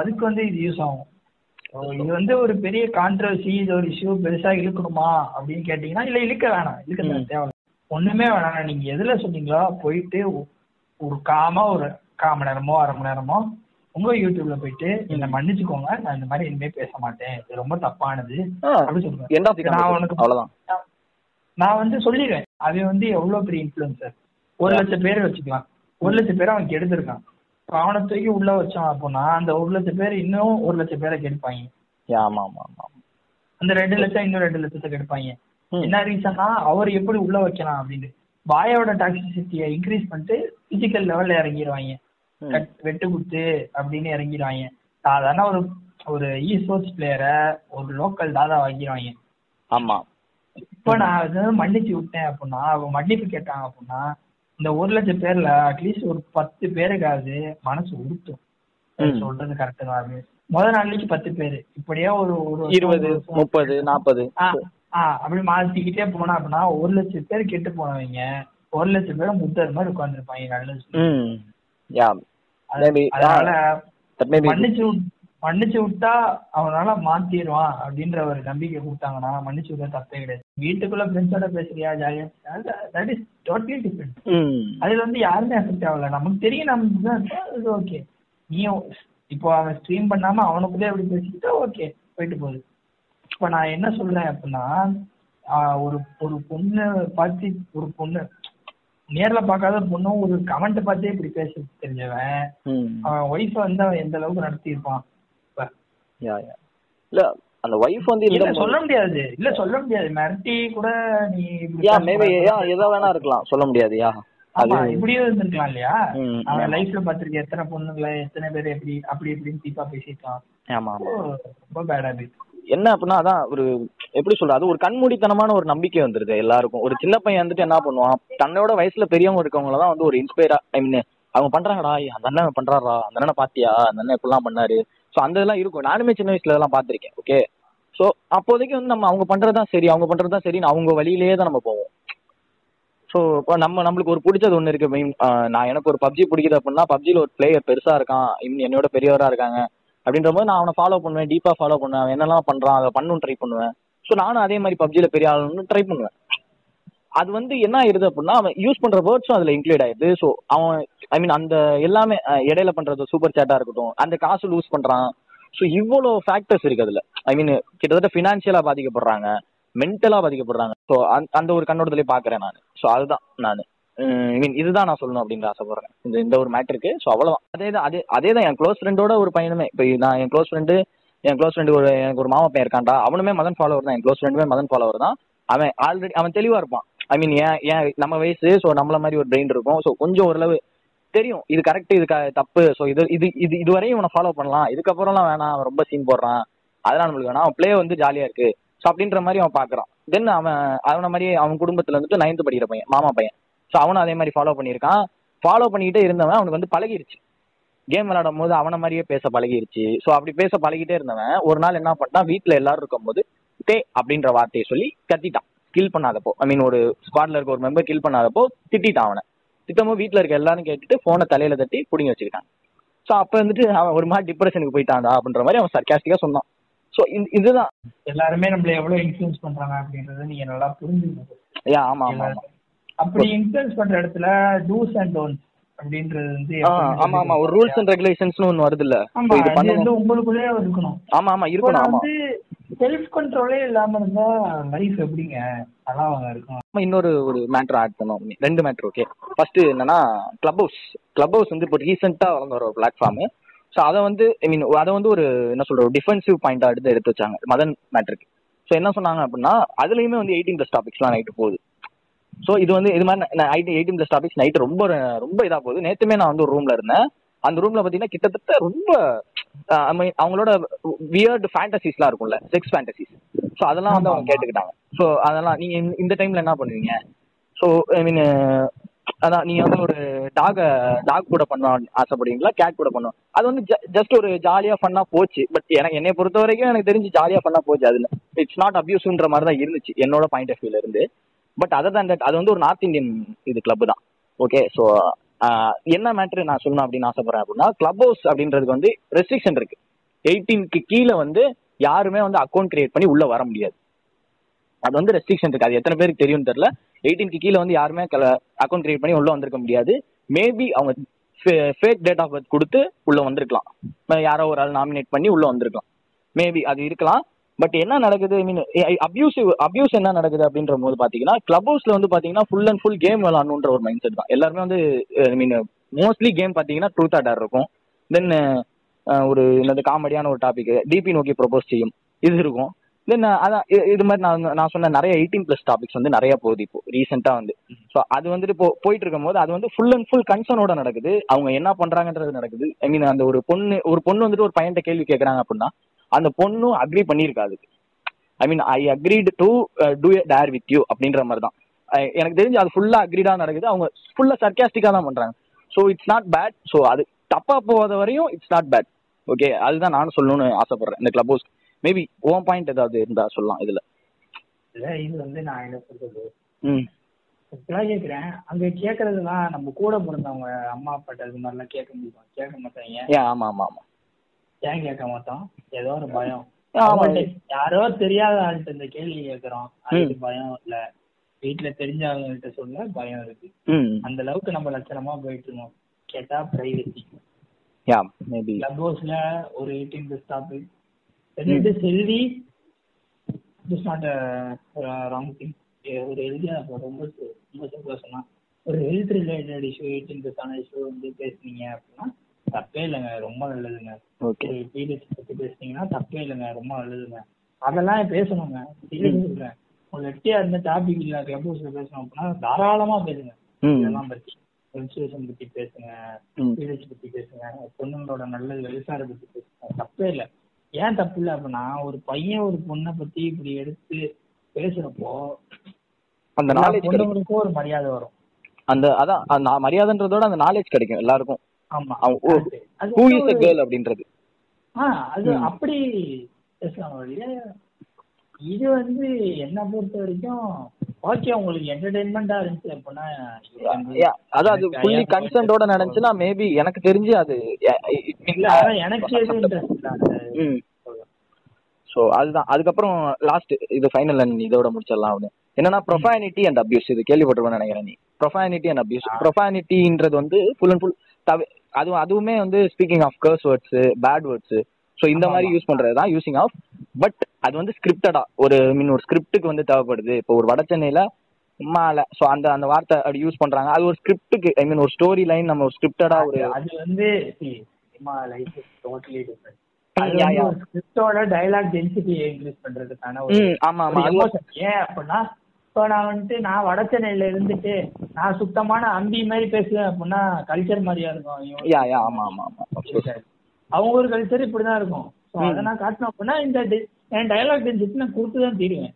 அதுக்கு வந்து இது யூஸ் ஆகும். இது வந்து ஒரு பெரிய கான்ட்ரவர்சி, இது ஒரு இஷ்யூ பெருசா இழுக்கணுமா அப்படின்னு கேட்டீங்கன்னா இல்லை, இழுக்க வேணாம், இழுக்க தேவை ஒண்ணுமே வேணாம். நீங்க எதுல சொன்னீங்களோ போயிட்டு ஒரு காமா ஒரு காமணி நேரமோ அரை மணி நேரமோ உங்க யூடியூப்ல போயிட்டு என்ன மன்னிச்சுக்கோங்க, நான் இந்த மாதிரி இனிமே பேச மாட்டேன், இது ரொம்ப தப்பானது அப்படின்னு சொல்லுவேன். நான் உனக்கு அவ்வளவுதான் நான் வந்து சொல்லிடுவேன். அவன் வந்து எவ்வளவு பெரிய இன்ஃபுளுன்சர், 100,000 பேரை வச்சுக்கலாம், 100,000 பேரை அவன் கெடுத்திருக்கான். அவனை தூக்கி உள்ள வச்சான் அப்படின்னா அந்த 100,000 பேர் இன்னும் 100,000 பேரை கெடுப்பாங்க. அந்த 2,00,000 இன்னும் 2,00,000 கெடுப்பாங்க. என்ன ரீசன்னா அவர் எப்படி உள்ள வைக்கலாம் அப்படின்னு வாயோட டாக்ஸிசிட்டியை இன்க்ரீஸ் பண்ணிட்டு பிசிக்கல் லெவல்ல இறங்கிடுவாங்க. வெட்டு குத்து அப்படின்னு இறங்கிடுவாங்க. சாதாரண ஒரு ஒரு ஈஸ்போர்ட்ஸ் பிளேயரை ஒரு லோக்கல் தாதா வாங்கிடுவாங்க. ஆமா, இப்ப நான் ஏதாவது மன்னிச்சு விட்டேன் அப்படின்னா அவன் மன்னிப்பு கேட்டாங்க அப்படின்னா இந்த 1,00,000 பேர்ல அட்லீஸ்ட் ஒரு 10 பேருக்காவது மனசு உறுத்தும். சொல்றது கரெக்ட் தான். முதல் நாளைக்கு 10 பேரு இப்படியே ஒரு 20, 30, 40 அப்படி மாத்திக்கிட்டே போனா அப்படின்னா 1,00,000 பேர் கெட்டு போனவங்க 1,00,000 பேரும் முத்தர் மாதிரி உட்காந்துருப்பாங்க. நல்லது, அதனால மன்னிச்சு விட்டா அவனால மாத்திடுவான் அப்படின்ற ஒரு நம்பிக்கை கொடுத்தாங்கன்னா மன்னிச்சு விட்டா தப்பே கிடையாது. வீட்டுக்குள்ள ஃப்ரெண்ட்ஸோட பேசுறியா ஜாலியா, தட் இஸ் டோட்டலி டிஃபரெண்ட். அதுல வந்து யாருமே அஃபெக்ட் ஆகல. நமக்கு தெரியும், நமக்கு ஓகே. நீ இப்போ அவன் ஸ்ட்ரீம் பண்ணாம அவனுக்குள்ளே அப்படி பேசிக்கிட்டா ஓகே போயிட்டு போகுது. இப்போ நான் என்ன சொல்றேன் அப்படின்னா, ஒரு ஒரு பொண்ணு பார்த்து, ஒரு பொண்ணு நேரில் பார்க்காத பொண்ணும் ஒரு கமெண்ட் பார்த்தே இப்படி பேச தெரிஞ்சவன் அவன் ஒய்ஃப வந்து அவன் எந்த அளவுக்கு நடத்தி இருப்பான். இல்ல அந்த வைஃப் வந்து இல்ல சொல்ல முடியாது, இல்ல சொல்ல முடியாது, மிரட்டி கூட நீ யா மேபி யா ஏதோ வேணா இருக்கலாம், சொல்ல முடியாது யா. ஆமா இப்படியே இருந்திருக்கலாம் இல்லையா. அவன் லைஃப்ல பாத்திருக்க எத்தனை பொண்ணுங்களை எத்தனை பேர் எப்படி அப்படி எப்படின்னு தீப்பா பேசிட்டான். ஆமா ஆமா ரொம்ப பேட் ஹேபிட். என்ன அப்படின்னா அதான் ஒரு எப்படி சொல்ற, அது ஒரு கண்மூடித்தனமான ஒரு நம்பிக்கை வந்துருது எல்லாருக்கும். ஒரு சின்ன பையன் வந்துட்டு என்ன பண்ணுவான், தன்னோட வயசுல பெரியவங்க இருக்கவங்களதான் வந்து ஒரு இன்ஸ்பயரா, ஐ மீன் அவங்க பண்றாங்கடா அந்த அண்ணன் பண்றாரா, அந்த அண்ணனை பாத்தியா, அந்த அண்ணன் இப்படிலாம் பண்ணாரு, ஸோ அந்த இதெல்லாம் இருக்கும். நானுமே சின்ன வயசுல இதெல்லாம் பார்த்துருக்கேன். ஓகே ஸோ அப்போதைக்கு வந்து நம்ம அவங்க பண்றதுதான் சரி, அவங்க பண்றதுதான் சரின்னு அவங்க வழியிலேயே தான் நம்ம போவோம். ஸோ இப்போ நம்ம நம்மளுக்கு ஒரு பிடிச்சது ஒன்று இருக்கு. மீன் நான் எனக்கு ஒரு பப்ஜி பிடிக்குது அப்படின்னா, பப்ஜியில் ஒரு பிளேயர் பெருசா இருக்கான், இன்னும் என்னோட பெரியவராக இருக்காங்க அப்படின்ற போது நான் அவனை ஃபாலோ பண்ணுவேன், டீப்பாக ஃபாலோ பண்ணுவேன், அவன் என்னெல்லாம் பண்றான் அதை பண்ணுன்னு ட்ரை பண்ணுவேன். ஸோ நானும் அதே மாதிரி பப்ஜியில் பெரிய ஆளுன்னு ட்ரை பண்ணுவேன். அது வந்து என்ன ஆயிடுது அப்படின்னா, அவன் யூஸ் பண்ற வேர்ட்ஸும் அதுல இன்க்ளூட் ஆயிடுது. ஸோ அவன் ஐ மீன் அந்த எல்லாமே இடையில பண்றது சூப்பர் சேட்டா இருக்கட்டும், அந்த காசு லூஸ் பண்றான். ஸோ இவ்வளோ ஃபேக்டர்ஸ் இருக்கு அதுல. ஐ மீன் கிட்டத்தட்ட ஃபினான்சியலா பாதிக்கப்படுறாங்க, மென்டலா பாதிக்கப்படுறாங்க. ஸோ அந்த ஒரு கண்ணோட்டத்திலே பாக்குறேன் நான். ஸோ அதுதான் நான் ஐ மீன் இதுதான் நான் சொல்லணும் அப்படின்னு ஆசைப்படுறேன் இந்த இந்த ஒரு மேட்டருக்கு. ஸோ அவ்வளோதான். அதே தான் என் க்ளோஸ் ஃப்ரெண்டோட ஒரு பையனுமே, இப்போ நான் என் க்ளோஸ் ஃப்ரெண்டு ஒரு எனக்கு ஒரு மாமா பையன் இருக்கான்டா, அவனுமே மதன் ஃபாலோவர் தான். என் க்ளோஸ் ஃப்ரெண்டுமே மதன் ஃபாலோவர் தான். அவன் ஆல்ரெடி அவன் தெளிவா இருப்பான். ஐ மீன் ஏன் நம்ம வயசு, ஸோ நம்மள மாதிரி ஒரு பிரெயின் இருக்கும். ஸோ கொஞ்சம் ஓரளவு தெரியும் இது கரெக்ட் இது தப்பு. ஸோ இது இது இது இதுவரையும் இவனை ஃபாலோ பண்ணலாம், இதுக்கப்புறம்லாம் வேணாம் ரொம்ப சீன் போடுறான், அதெல்லாம் நம்மளுக்கு வேணாம், அவன் பிளே வந்து ஜாலியாக இருக்கு ஸோ அப்படின்ற மாதிரி அவன் பார்க்குறான். தென் அவனை மாதிரி அவன் குடும்பத்தில் வந்துட்டு 9th படிக்கிற பையன், மாமா பையன். ஸோ அவனும் அதே மாதிரி ஃபாலோ பண்ணியிருக்கான். ஃபாலோ பண்ணிக்கிட்டே இருந்தவன் அவனுக்கு வந்து பழகிருச்சு, கேம் விளையாடும் போது அவனை மாதிரியே பேச பழகிருச்சு. ஸோ அப்படி பேச பழகிட்டே இருந்தவன் ஒரு நாள் என்ன பண்ணிட்டான், வீட்டில் எல்லாரும் இருக்கும்போது தே அப்படின்ற வார்த்தையை சொல்லி கத்திட்டான். கில் பண்ணாதப்போ, ஐ மீன் ஒரு ஸ்குவாட்ல இருக்க ஒரு மெம்பர் கில் பண்ணாதப்போ திட்டான் அவனை. திட்டமும் வீட்டில் இருக்க எல்லாரும் கேட்டுட்டு ஃபோனை தலையில தட்டி பிடிங்கி வச்சுக்கிட்டான். ஸோ அப்போ வந்துட்டு அவன் ஒரு மாதிரி டிப்ரெஷனுக்கு போயிட்டான்டா அப்படின்ற மாதிரி அவன் சர்க்காஸ்டிக்கா சொன்னான். ஸோ இதுதான் எல்லாருமே நம்மள எவ்வளவு இன்ஃப்ளூயன்ஸ் பண்றாங்க அப்படின்றத நீங்க நல்லா புரிஞ்சுக்கணும். ஐயா ஆமா ஆமா அப்படி இன்ஃப்ளூயன்ஸ் பண்ற இடத்துல டூஸ் அண்ட் டோன்ஸ் அப்படின்றது வந்து ஆமா ஆமா ஒரு ரூல்ஸ் அண்ட் ரெகுலேஷன்ஸ்னு ஒன்னு வருது இல்ல, இது பண்ணணும் உங்களுக்குள்ளே இருக்கணும். ஆமா ஆமா இருக்கணும். ஆமா செல்ஃப் கண்ட்ரோலே இல்லாம இருந்தா லைஃப் எப்படிங்க அழகாக இருக்கும். இன்னொரு ஒரு மேட்டர் ஆட் பண்ணுவோம், ரெண்டு மேட்டர். ஓகே ஃபர்ஸ்ட் என்னன்னா கிளப் ஹவுஸ் வந்து இப்போ ரீசெண்டா வளர்ந்து வர ஒரு பிளாட்ஃபார்மு. ஸோ அதை வந்து ஐ மீன் அதை வந்து ஒரு என்ன சொல்ற ஒரு டிஃபென்சிவ் பாயிண்டா எடுத்து வச்சாங்க மதன் மேட்டருக்கு. ஸோ என்ன சொன்னாங்க அப்படின்னா, அதுலயுமே வந்து 18+ டாபிக்ஸ்லாம் நைட்டு போகுது. ஸோ இது வந்து இது மாதிரி 18+ டாபிக்ஸ் நைட்டு ரொம்ப ரொம்ப இதாக போகுது. நேற்றுமே நான் வந்து ஒரு ரூம்ல இருந்தேன். அந்த ரூம்ல பாத்தீங்கன்னா கிட்டத்தட்ட ரொம்ப அவங்களோட வியர்டு ஃபேண்டசிஸ்லாம் இருக்கும்ல, செக்ஸ் ஃபேண்டசிஸ். ஸோ அதெல்லாம் வந்து அவங்க கேட்டுக்கிட்டாங்க. ஸோ அதெல்லாம் நீங்க இந்த டைம்ல என்ன பண்ணுவீங்க, ஸோ ஐ மீன் அதான் நீங்க வந்து ஒரு டாக் கூட பண்ண ஆசைப்படுவீங்களா, கேட் கூட பண்ணுவோம். அது வந்து ஜஸ்ட் ஒரு ஜாலியா ஃபன்னா போச்சு. பட் எனக்கு என்னை பொறுத்த வரைக்கும் எனக்கு தெரிஞ்சு ஜாலியா ஃபன்னா போச்சு. அதுல இட்ஸ் நாட் அபியூஸ்ன்ற மாதிரி தான் இருந்துச்சு என்னோட பாயிண்ட் ஆஃப் வியூல இருந்து. பட் அதர் தேன் தட் அது வந்து ஒரு நார்த் இந்தியன் இது கிளப் தான். ஓகே ஸோ என்ன மேட்ரு நான் சொல்லணும் அப்படின்னு ஆசைப்படுறேன் அப்படின்னா, கிளப் ஹவுஸ் அப்படின்றதுக்கு வந்து ரெஸ்ட்ரிக்ஷன் இருக்கு. 18 கீழே வந்து யாருமே வந்து அக்கௌண்ட் கிரியேட் பண்ணி உள்ள வர முடியாது. அது வந்து ரெஸ்ட்ரிக்ஷன் இருக்கு. அது எத்தனை பேருக்கு தெரியும்னு தெரியல. 18 கீழே வந்து யாருமே அக்கௌண்ட் கிரியேட் பண்ணி உள்ள வந்திருக்க முடியாது. மேபி அவங்க ஃபேக் டேட் ஆஃப் பர்த் கொடுத்து உள்ள வந்திருக்கலாம், யாரோ ஒரு ஆள் நாமினேட் பண்ணி உள்ள வந்திருக்கலாம், மேபி அது இருக்கலாம். பட் என்ன நடக்குது, ஐ மீன் அபியூஸ் என்ன நடக்குது அப்படின்ற போது பாத்தீங்கன்னா, கிளப் ஹவுஸ்ல வந்து பாத்தீங்கன்னா ஃபுல் அண்ட் ஃபுல் கேம் விளாடணுன்ற ஒரு மைண்ட் செட் தான் எல்லாருமே வந்து. ஐ மீன் மோஸ்ட்லி கேம் பாத்தீங்கன்னா ட்ரூத் ஆர் டேர் இருக்கும். தென் ஒரு என்னது காமெடியான ஒரு டாபிக், டிபி நோக்கி ப்ரொபோஸ் செய்யும் இது இருக்கும். தென் அதான் இது மாதிரி நான் சொன்ன நிறைய 18+ டாபிக்ஸ் வந்து நிறைய போகுது இப்போ ரீசெண்டா வந்து. ஸோ அது வந்துட்டு போயிட்டு இருக்கும் போது அது வந்து ஃபுல் அண்ட் ஃபுல் கன்சர்னோட நடக்குது. அவங்க என்ன பண்றாங்கன்றது நடக்குது. ஐ மீன் அந்த ஒரு பொண்ணு வந்துட்டு ஒரு பையன்கிட்ட கேள்வி கேட்கறாங்க அப்படின்னா, அந்த பொண்ணும் அக்ரி பண்ணியிருக்காது. I mean I agreed to do a dare with you அப்படின்ற மாதிரி தான் எனக்கு தெரிஞ்சு. அது ஃபுல்லாக அக்ரீடா நடக்குது. அவங்க ஃபுல்லாக சர்க்காஸ்டிக்காக தான் பண்ணுறாங்க. So it's not bad. So அது தப்பாக போகாத வரையும் இட்ஸ் நாட் பேட். ஓகே அதுதான் நான் சொல்லணும்னு ஆசைப்படுறேன் இந்த club house. Maybe own point ஏதாவது இருந்தா சொல்லலாம் இதில். இல்லை இது வந்து நான் என்ன சொல்றது, கேட்குறேன் அங்கே கேட்கறதுனா நம்ம கூட பிறந்தவங்க அம்மா அப்பாட்ட அது மாதிரிலாம் கேட்க முடியும், கேட்க மாட்டாங்க. ஏன் ஆமாம் ஆமாம் ஆமாம் ஏன் கேட்க மாட்டோம், ஏதோ ஒரு பயம். யாரோ தெரியாத ஆள்கிட்ட இந்த கேள்வி கேட்கறோம், அதுக்கு பயம் இல்ல. வீட்டுல தெரிஞ்ச ஆளுகிட்ட சொல்ல பயம் இருக்கு. அந்த அளவுக்கு நம்ம லட்சணமா போயிட்டு இருக்கோம். கேட்டா பிரைவசி Yeah, maybe. Clubhouse-ல ஒரு 18+ topic. And it is healthy. It's not a wrong thing. ஒரு ஹெல்தியா ரொம்ப ரொம்ப சிம்பிளா சொன்னா ஒரு ஹெல்த் ரிலேட்டட் இஷ்யூ 18+ ஆன இஷ்யூ வந்து பேசுனீங்க அப்படின்னா தப்பே இல்லைங்க, ரொம்ப நல்லதுங்க. ஓகே, பீரியட்ஸ் பத்தி பேசுனீங்கன்னா தப்பே இல்லைங்க, ரொம்ப நல்லதுங்க. அதெல்லாம் பேசணுங்க, சொல்றேன். ஒரு லெட்டியா இருந்த டாபிக் இல்ல கிளப்ஹவுஸ்ல பேசணும் அப்படின்னா தாராளமா பேசுங்க. இதெல்லாம் பத்தி இன்ஸ்டியூஷன் பத்தி பேசுங்க, பீரியட்ஸ் பத்தி பேசுங்க, பொண்ணுங்களோட நல்லது வெல்ஃபேரை பத்தி பேசுங்க. தப்பே இல்லை. ஏன் தப்பு இல்லை அப்படின்னா ஒரு பையன் ஒரு பொண்ணை பத்தி இப்படி எடுத்து பேசுறப்போ அந்த பொண்ணுங்களுக்கும் ஒரு மரியாதை வரும். அந்த அதான் மரியாதைன்றதோட அந்த நாலேஜ் கிடைக்கும் எல்லாருக்கும். ஆமா, ஹூ இஸ் எ கேர்ள் அப்படின்றது அது அப்படி பேசலாம். இது வந்து என்ன பொறுத்த வரைக்கும் ஓகே, உங்களுக்கு என்டர்டெயின்மெண்டா இருந்துச்சு அப்படின்னா அதான் அது ஃபுல்லி கன்சென்ட்டோட நடந்துச்சுன்னா மேபி எனக்கு தெரிஞ்சு அது இல்ல எனக்கு இன்ட்ரெஸ்ட். ஸோ அதுதான். அதுக்கப்புறம் லாஸ்ட் இது ஃபைனல் அண்ட் இதோட முடிச்சிடலாம் அப்படின்னு என்னன்னா ப்ரொஃபானிட்டி அண்ட் அப்யூஸ். இது கேள்விப்பட்டிருவேன்னு நினைக்கிறேன் நீ. Profanity and abuse. ப்ரொஃபானிட்டின்றது வந்து ஃபுல் அண்ட் ஃபுல் அதுவுமே வந்து speaking of curse words, bad words. So இந்த மாதிரி யூஸ் பண்றது தான் யூசிங் ஆஃப். பட் அது வந்து ஸ்கிரிப்டடா ஒரு ஸ்கிரிப்டுக்கு வந்து தேவைப்படுது. இப்போ ஒரு வட சென்னையில மாலை ஸோ அந்த அந்த வார்த்தை அப்படி யூஸ் பண்றாங்க. அது ஒரு ஸ்கிரிப்டுக்கு ஐ மீன் ஒரு ஸ்டோரி லைன் நம்ம ஒரு ஸ்கிரிப்டடா ஒரு அது வந்து நான் வட சென்னையில இருந்துட்டு நான் சுத்தமான அம்பி மாதிரி பேசுவேன் அப்படின்னா கல்ச்சர் மாதிரியா இருக்கும். அவங்க ஒரு கல்ச்சர் இப்படிதான் இருக்கும். நான் காட்டணும் அப்படின்னா இந்த என் டயலாக் டென்சிட்டி நான் கொடுத்துதான் தீருவேன்.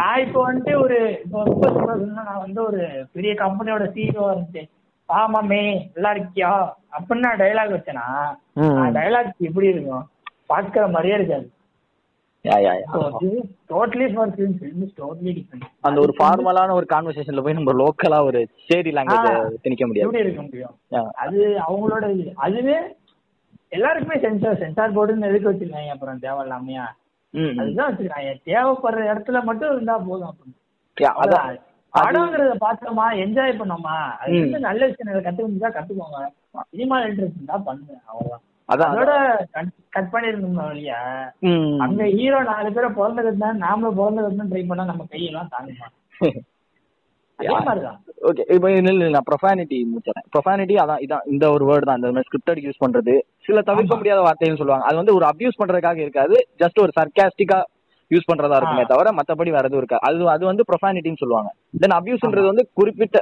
நான் இப்போ வந்துட்டு ஒரு நான் வந்து ஒரு பெரிய கம்பெனியோட CEO இருந்துச்சு ஆமாமே நல்லா இருக்கியா அப்படின்னு நான் டைலாக் வச்சேன்னா டைலாக் எப்படி இருக்கும் பாக்குற மாதிரியே இருக்காது. அந்த ஒரு ஃபார்மலான ஒரு கான்வர்சேஷன்ல போய் நம்ம லோக்கலா ஒரு சேரி லாங்குவேஜ் திணிக்க முடியாது. அது அவங்களோட அதுவே எல்லாருக்குமே சென்சார் போர்டுன்னு எதுக்கு வச்சிருக்காங்க அப்புறம் தேவையில்லாமையா அதுதான் வச்சிருக்காங்க. தேவைப்படுற இடத்துல மட்டும் இருந்தா போதும் அப்படின்னு படங்கிறத பார்த்தோமா என்ஜாய் பண்ணோமா அது வந்து நல்ல விஷயம் கத்துக்க முடிஞ்சா கத்துக்கோங்க. சினிமா இன்ட்ரெஸ்ட் இருந்தா பண்ணுங்க அவ்வளவுதான். அதோட கட் பண்ணிருந்தோம்னா வழியா அங்க ஹீரோ 4 பேரை பிறந்ததுன்னா நாமளும் பிறந்ததுன்னு ட்ரை பண்ணா நம்ம கையெல்லாம் தாங்குமா? அதே மாதிரிதான். ஓகே, இப்போ நான் ப்ரொஃபானிட்டி முடிச்சேன். ப்ரொஃபானிட்டி அதான் இதான் இந்த ஒரு வேர்டு தான். இந்த ஸ்கிரிப்டட் யூஸ் பண்றது சில தவிர்க்க முடியாத வார்த்தைன்னு சொல்லுவாங்க. அது வந்து ஒரு அபியூஸ் பண்றதுக்காக இருக்காது, ஜஸ்ட் ஒரு சர்க்காஸ்டிக்கா யூஸ் பண்றதா இருக்குமே தவிர மற்றபடி வேற எதுவும் இருக்காது. அது வந்து ப்ரொஃபானிட்டின்னு சொல்லுவாங்க. தென் அபியூஸ்ன்றது வந்து குறிப்பிட்ட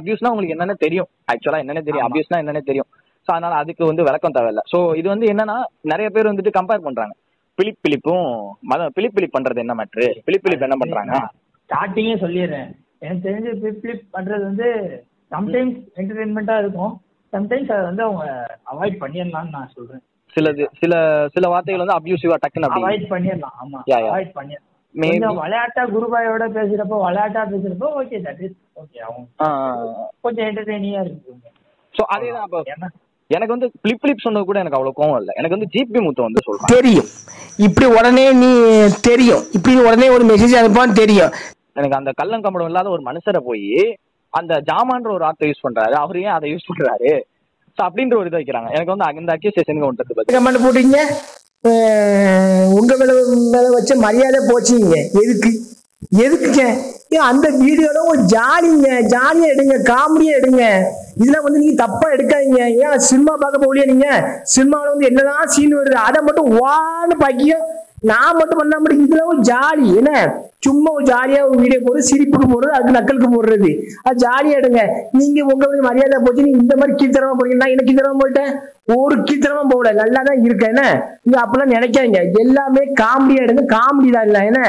அபியூஸ்னா உங்களுக்கு என்னென்ன தெரியும், ஆக்சுவலா என்னென்ன தெரியும், அபியூஸ்னா என்னென்ன தெரியும். ஸோ அதனால அதுக்கு வந்து விளக்கம் தேவையில்லை. ஸோ இது வந்து என்னன்னா நிறைய பேர் வந்துட்டு கம்பேர் பண்றாங்க பிலிப்பிலிப்பும் மதம். பிலிப்பிலிப் பண்றது என்ன மேட்ரு? பிலிப்பிலிப் என்ன பண்றாங்க ஸ்டார்டிங்கே சொல்லிடுறேன். எனக்கு தெரிஞ்சு பிலிப்பிலிப் பண்றது வந்து சம்டைம்ஸ் என்டர்டெயின்மெண்டா இருக்கும், சம்டைம்ஸ் அதை வந்து அவங்க அவாய்ட் பண்ணிடலாம்னு நான் சொல்றேன். சில வார்த்தைகள் வந்து அபியூசிவா டக்குன்னு அவாய்ட் பண்ணிடலாம். ஆமா, அவாய்ட் பண்ணிடலாம். விளையாட்டா குருபாயோட பேசுறப்போ ஓகே தட் இஸ் ஓகே, அவங்க கொஞ்சம் என்டர்டெய்னிங்கா இருக்குங்க. ஸோ அதே தான். அப்போ எனக்கு வந்து பிலிப்பிலிப் சொன்னது கூட எனக்கு அவ்வளோ கோவம் இல்லை. எனக்கு வந்து ஜிபி மூத்த வந்து சொல்றேன் தெரியும், இப்படி உடனே நீ தெரியும், இப்படி உடனே ஒரு மெசேஜ் அனுப்பான்னு தெரியும். எனக்கு அந்த கள்ளங்கம்படம் இல்லாத ஒரு மனுஷரை போய் அந்த ஜாமான்ற ஒரு வார்த்தை யூஸ் பண்றாரு, அவரு ஏன் அதை யூஸ் பண்றாரு அப்படின்ற ஒரு இதை வைக்கிறாங்க. எனக்கு வந்து அந்த அக்யூசேஷன் கமெண்ட் போட்டீங்க உங்க மேல வச்ச மரியாதை போச்சுங்க. எதுக்குங்க அந்த வீடியோல ஜாலியா எடுங்க, காமெடியா எடுங்க. இதெல்லாம் வந்து நீங்க தப்பா எடுக்காதீங்க. ஏன் சினிமா பார்க்க போகலையா? நீங்க சினிமாவில வந்து என்னதான் சீன் வருது அதை மட்டும் வான்னு பாக்கியோ நான் மட்டும் பண்ண முடியும். இதெல்லாம் ஜாலி, என்ன சும்மா ஒரு ஜாலியா ஒரு வீடியோ போடுறது, சிரிப்புக்கு போடுறது, அது நக்கலுக்கு போடுறது, அது ஜாலியா எடுங்க. நீங்க உங்களுக்கு மரியாதை போச்சு, நீங்க இந்த மாதிரி கீழ்த்தரமா போறீங்க. நான் என்ன கீழ்த்தரமா போயிட்டேன்? ஒரு கீழ்த்தரமா போகல, நல்லா தான் இருக்கேன். என்ன நீங்க அப்பெல்லாம் நினைக்காதீங்க. எல்லாமே காமெடியா எடுங்க, காமெடி தான் இல்லை. என்ன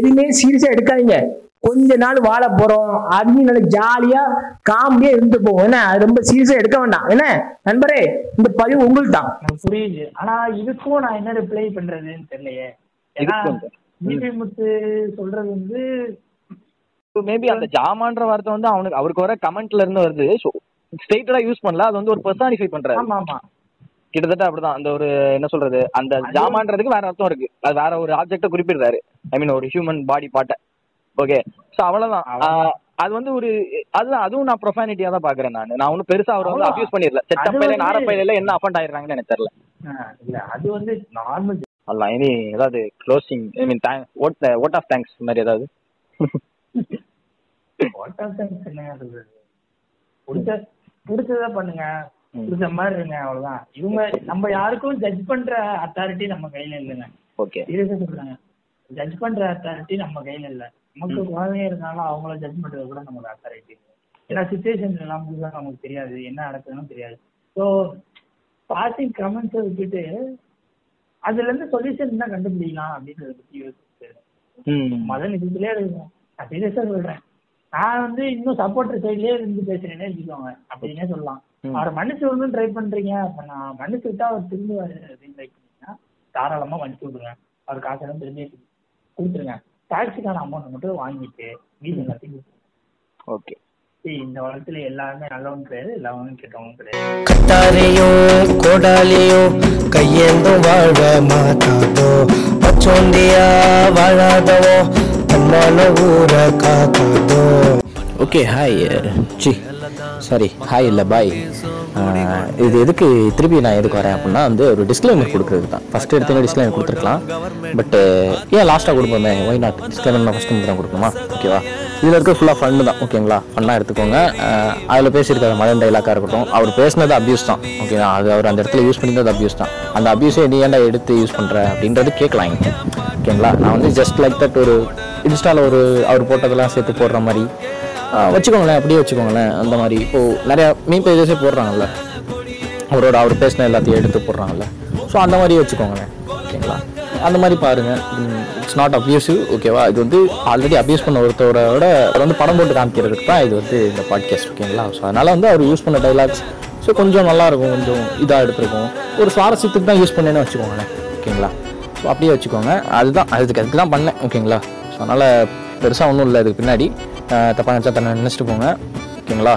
எதுவுமே சீரியஸா எடுக்காதீங்க. கொஞ்ச நாள் வாழ போறோம், அதுவும் நல்லா ஜாலியா காமெடியா இருந்து போவோம். ஏன்னா ரொம்ப சீரியஸா எடுக்க வேண்டாம். என்ன நண்பரே, இந்த பதிவு உங்களுக்கு தான். புரியுது. ஆனா இதுக்கும் நான் என்ன ரிப்ளை பண்றதுன்னு தெரியலையே. முத்து சொல்றது வந்து மேபி அந்த ஜாமான்ற வார்த்தை வந்து அவனுக்கு அவருக்கு வர கமெண்ட்ல இருந்து வருது. ஸ்ட்ரெய்ட்டா யூஸ் பண்ணல, அது வந்து ஒரு பர்சனிஃபை பண்றாரு. ஆமா ஆமா, கிட்டத்தட்ட அப்படிதான். அந்த ஒரு என்ன சொல்றது, அந்த ஜாமான்றதுக்கு வேற அர்த்தம் இருக்கு. அது வேற ஒரு ஆப்ஜெக்ட குறிப்பிடுறாரு, ஐ மீன் ஒரு ஹியூமன் பாடி பார்ட்டை. ஓகே, சோ அவ்வளவுதான். அது வந்து ஒரு அதுதான், அதுவும் நான் ப்ரொஃபானிட்டியா தான் பாக்குறேன். நான் ஒன்னும் பெருசா அவரை வந்து அபியூஸ் பண்ணிடல. செட்டப்பையில நாரப்பையில என்ன அஃபண்ட் ஆயிடுறாங்கன்னு எனக்கு தெரியல. இல்ல அது வந்து நார்மல் அல்ல. இனி ஏதாவது closing I mean vote of thanks மாதிரி ஏதாவது? வாட் ஆஃப் தேங்க்ஸ் என்னது? புடிச்சதா பண்ணுங்க, புடிச்ச மாதிரி இருங்க, அவ்வளவுதான். இவங்க நம்ம யாருக்கும் ஜட்ஜ் பண்ற அத்தாரிட்டி நம்ம கையில இல்லைங்க. ஓகே, சீரியஸா சொல்றாங்க, ஜட்ஜ் பண்ற அத்தாரிட்டி நம்ம கையில இல்ல. நமக்கு குழந்தைங்க இருந்தாலும் அவங்கள ஜட்ஜ் பண்றது கூட நமக்கு அத்தாரிட்டி. ஏன்னா சிச்சுவேஷன் எல்லாம் புதுசாக நமக்கு தெரியாது, என்ன நடக்குதுன்னு தெரியாது. ஸோ பாசிங் கமெண்ட்ஸை விட்டுட்டு அதுல இருந்து சொல்யூஷன் தான் கண்டுபிடிக்கலாம் அப்படின்றத பத்தி யோசிச்சு மதன் இதுலயே இருக்கும். நான் சீரியஸா சொல்றேன், நான் வந்து இன்னும் சப்போர்ட் சைட்லயே இருந்து பேசுறேன்னே வச்சுக்கோங்க அப்படின்னே சொல்லலாம். அவரை மன்னிச்சு விடணும்னு ட்ரை பண்றீங்க, அப்ப நான் மன்னிச்சு விட்டா அவர் திரும்பி அப்படின்னு ட்ரை பண்ணீங்கன்னா தாராளமா மன்னிச்சு விடுறேன். அவர் காசெல்லாம் திரும்பி கொடுத்துருங்க. டாக்ஸிக்கான அமௌண்ட் மட்டும் வாங்கிட்டு வீடு எல்லாத்தையும் கொடுத்துருங்க. ஓகே, இந்த உலகத்துல எல்லாருமே நல்லவனும் கிடையாது, எல்லாரும் கெட்டவனும் கிடையாது. கத்தாரையோ கோடாலியோ கையேந்தும் வாழ மாட்டாதோ, பச்சோண்டியா வாழாதவோ தன்னால ஊர காத்தாதோ. Okay, hi ji, sorry hi இல்லை பாய். இது எதுக்கு திருப்பி நான் எதுக்கு வரேன் அப்படின்னா வந்து ஒரு டிஸ்க்ளைமர் கொடுக்குறது தான். ஃபஸ்ட்டு எடுத்து டிஸ்க்ளைமர் கொடுத்துருக்கலாம், பட்டு ஏன் லாஸ்ட்டாக கொடுப்போமே, ஒய் நாட்? டிஸ்க்ளைமர் நான் ஃபஸ்ட் மட்டும் தான் கொடுக்கணுமா? ஓகேவா? இதில் இருக்க ஃபுல்லாக ஃபண்டு தான், ஓகேங்களா? ஃபன்னாக எடுத்துக்கோங்க. அதில் பேசியிருக்காத மதன் டைலாக்காக இருக்கட்டும், அவர் பேசினது அப்யூஸ் தான், ஓகேங்களா? அது அவர் அந்த இடத்துல யூஸ் பண்ணியிருந்தது அப்யூஸ் தான். அந்த அப்யூஸை நீ ஏன்டா எடுத்து யூஸ் பண்ணுற அப்படின்றது கேட்கலாம் எனக்கு, ஓகேங்களா? நான் வந்து ஜஸ்ட் லைக் தட் ஒரு இன்ஸ்டாவில் ஒரு அவர் போட்டதெல்லாம் சேர்த்து போடுற மாதிரி வச்சுக்கோங்களேன், அப்படியே வச்சுக்கோங்களேன். அந்த மாதிரி இப்போது நிறையா மீன் பேஜஸே போடுறாங்கல்ல, அவரோட அவர் பேசின எல்லாத்தையும் எடுத்து போடுறாங்கல்ல, ஸோ அந்த மாதிரி வச்சுக்கோங்களேன், ஓகேங்களா? அந்த மாதிரி பாருங்கள். இட்ஸ் நாட் அப்யூசிவ், ஓகேவா? இது வந்து ஆல்ரெடி அப்யூஸ் பண்ண ஒருத்தரோட வந்து படம் போட்டு காமிக்கிறதுக்கு தான் இது வந்து இந்த பாட்காஸ்ட், ஓகேங்களா? ஸோ அதனால் வந்து அவர் யூஸ் பண்ண டைலாக்ஸ் ஸோ கொஞ்சம் நல்லாயிருக்கும், கொஞ்சம் இதாக எடுத்துருக்கும், ஒரு சுவாரஸ்யத்துக்கு தான் யூஸ் பண்ணேன்னு வச்சுக்கோங்களேன், ஓகேங்களா? ஸோ அப்படியே வச்சுக்கோங்க. அதுதான் அதுக்கு தான் பண்ணேன், ஓகேங்களா? ஸோ அதனால் பெருசாக ஒன்றும் இல்லை, இதுக்கு பின்னாடி தப்பாக நினச்சா தன்னை நினச்சிட்டு போங்க, ஓகேங்களா?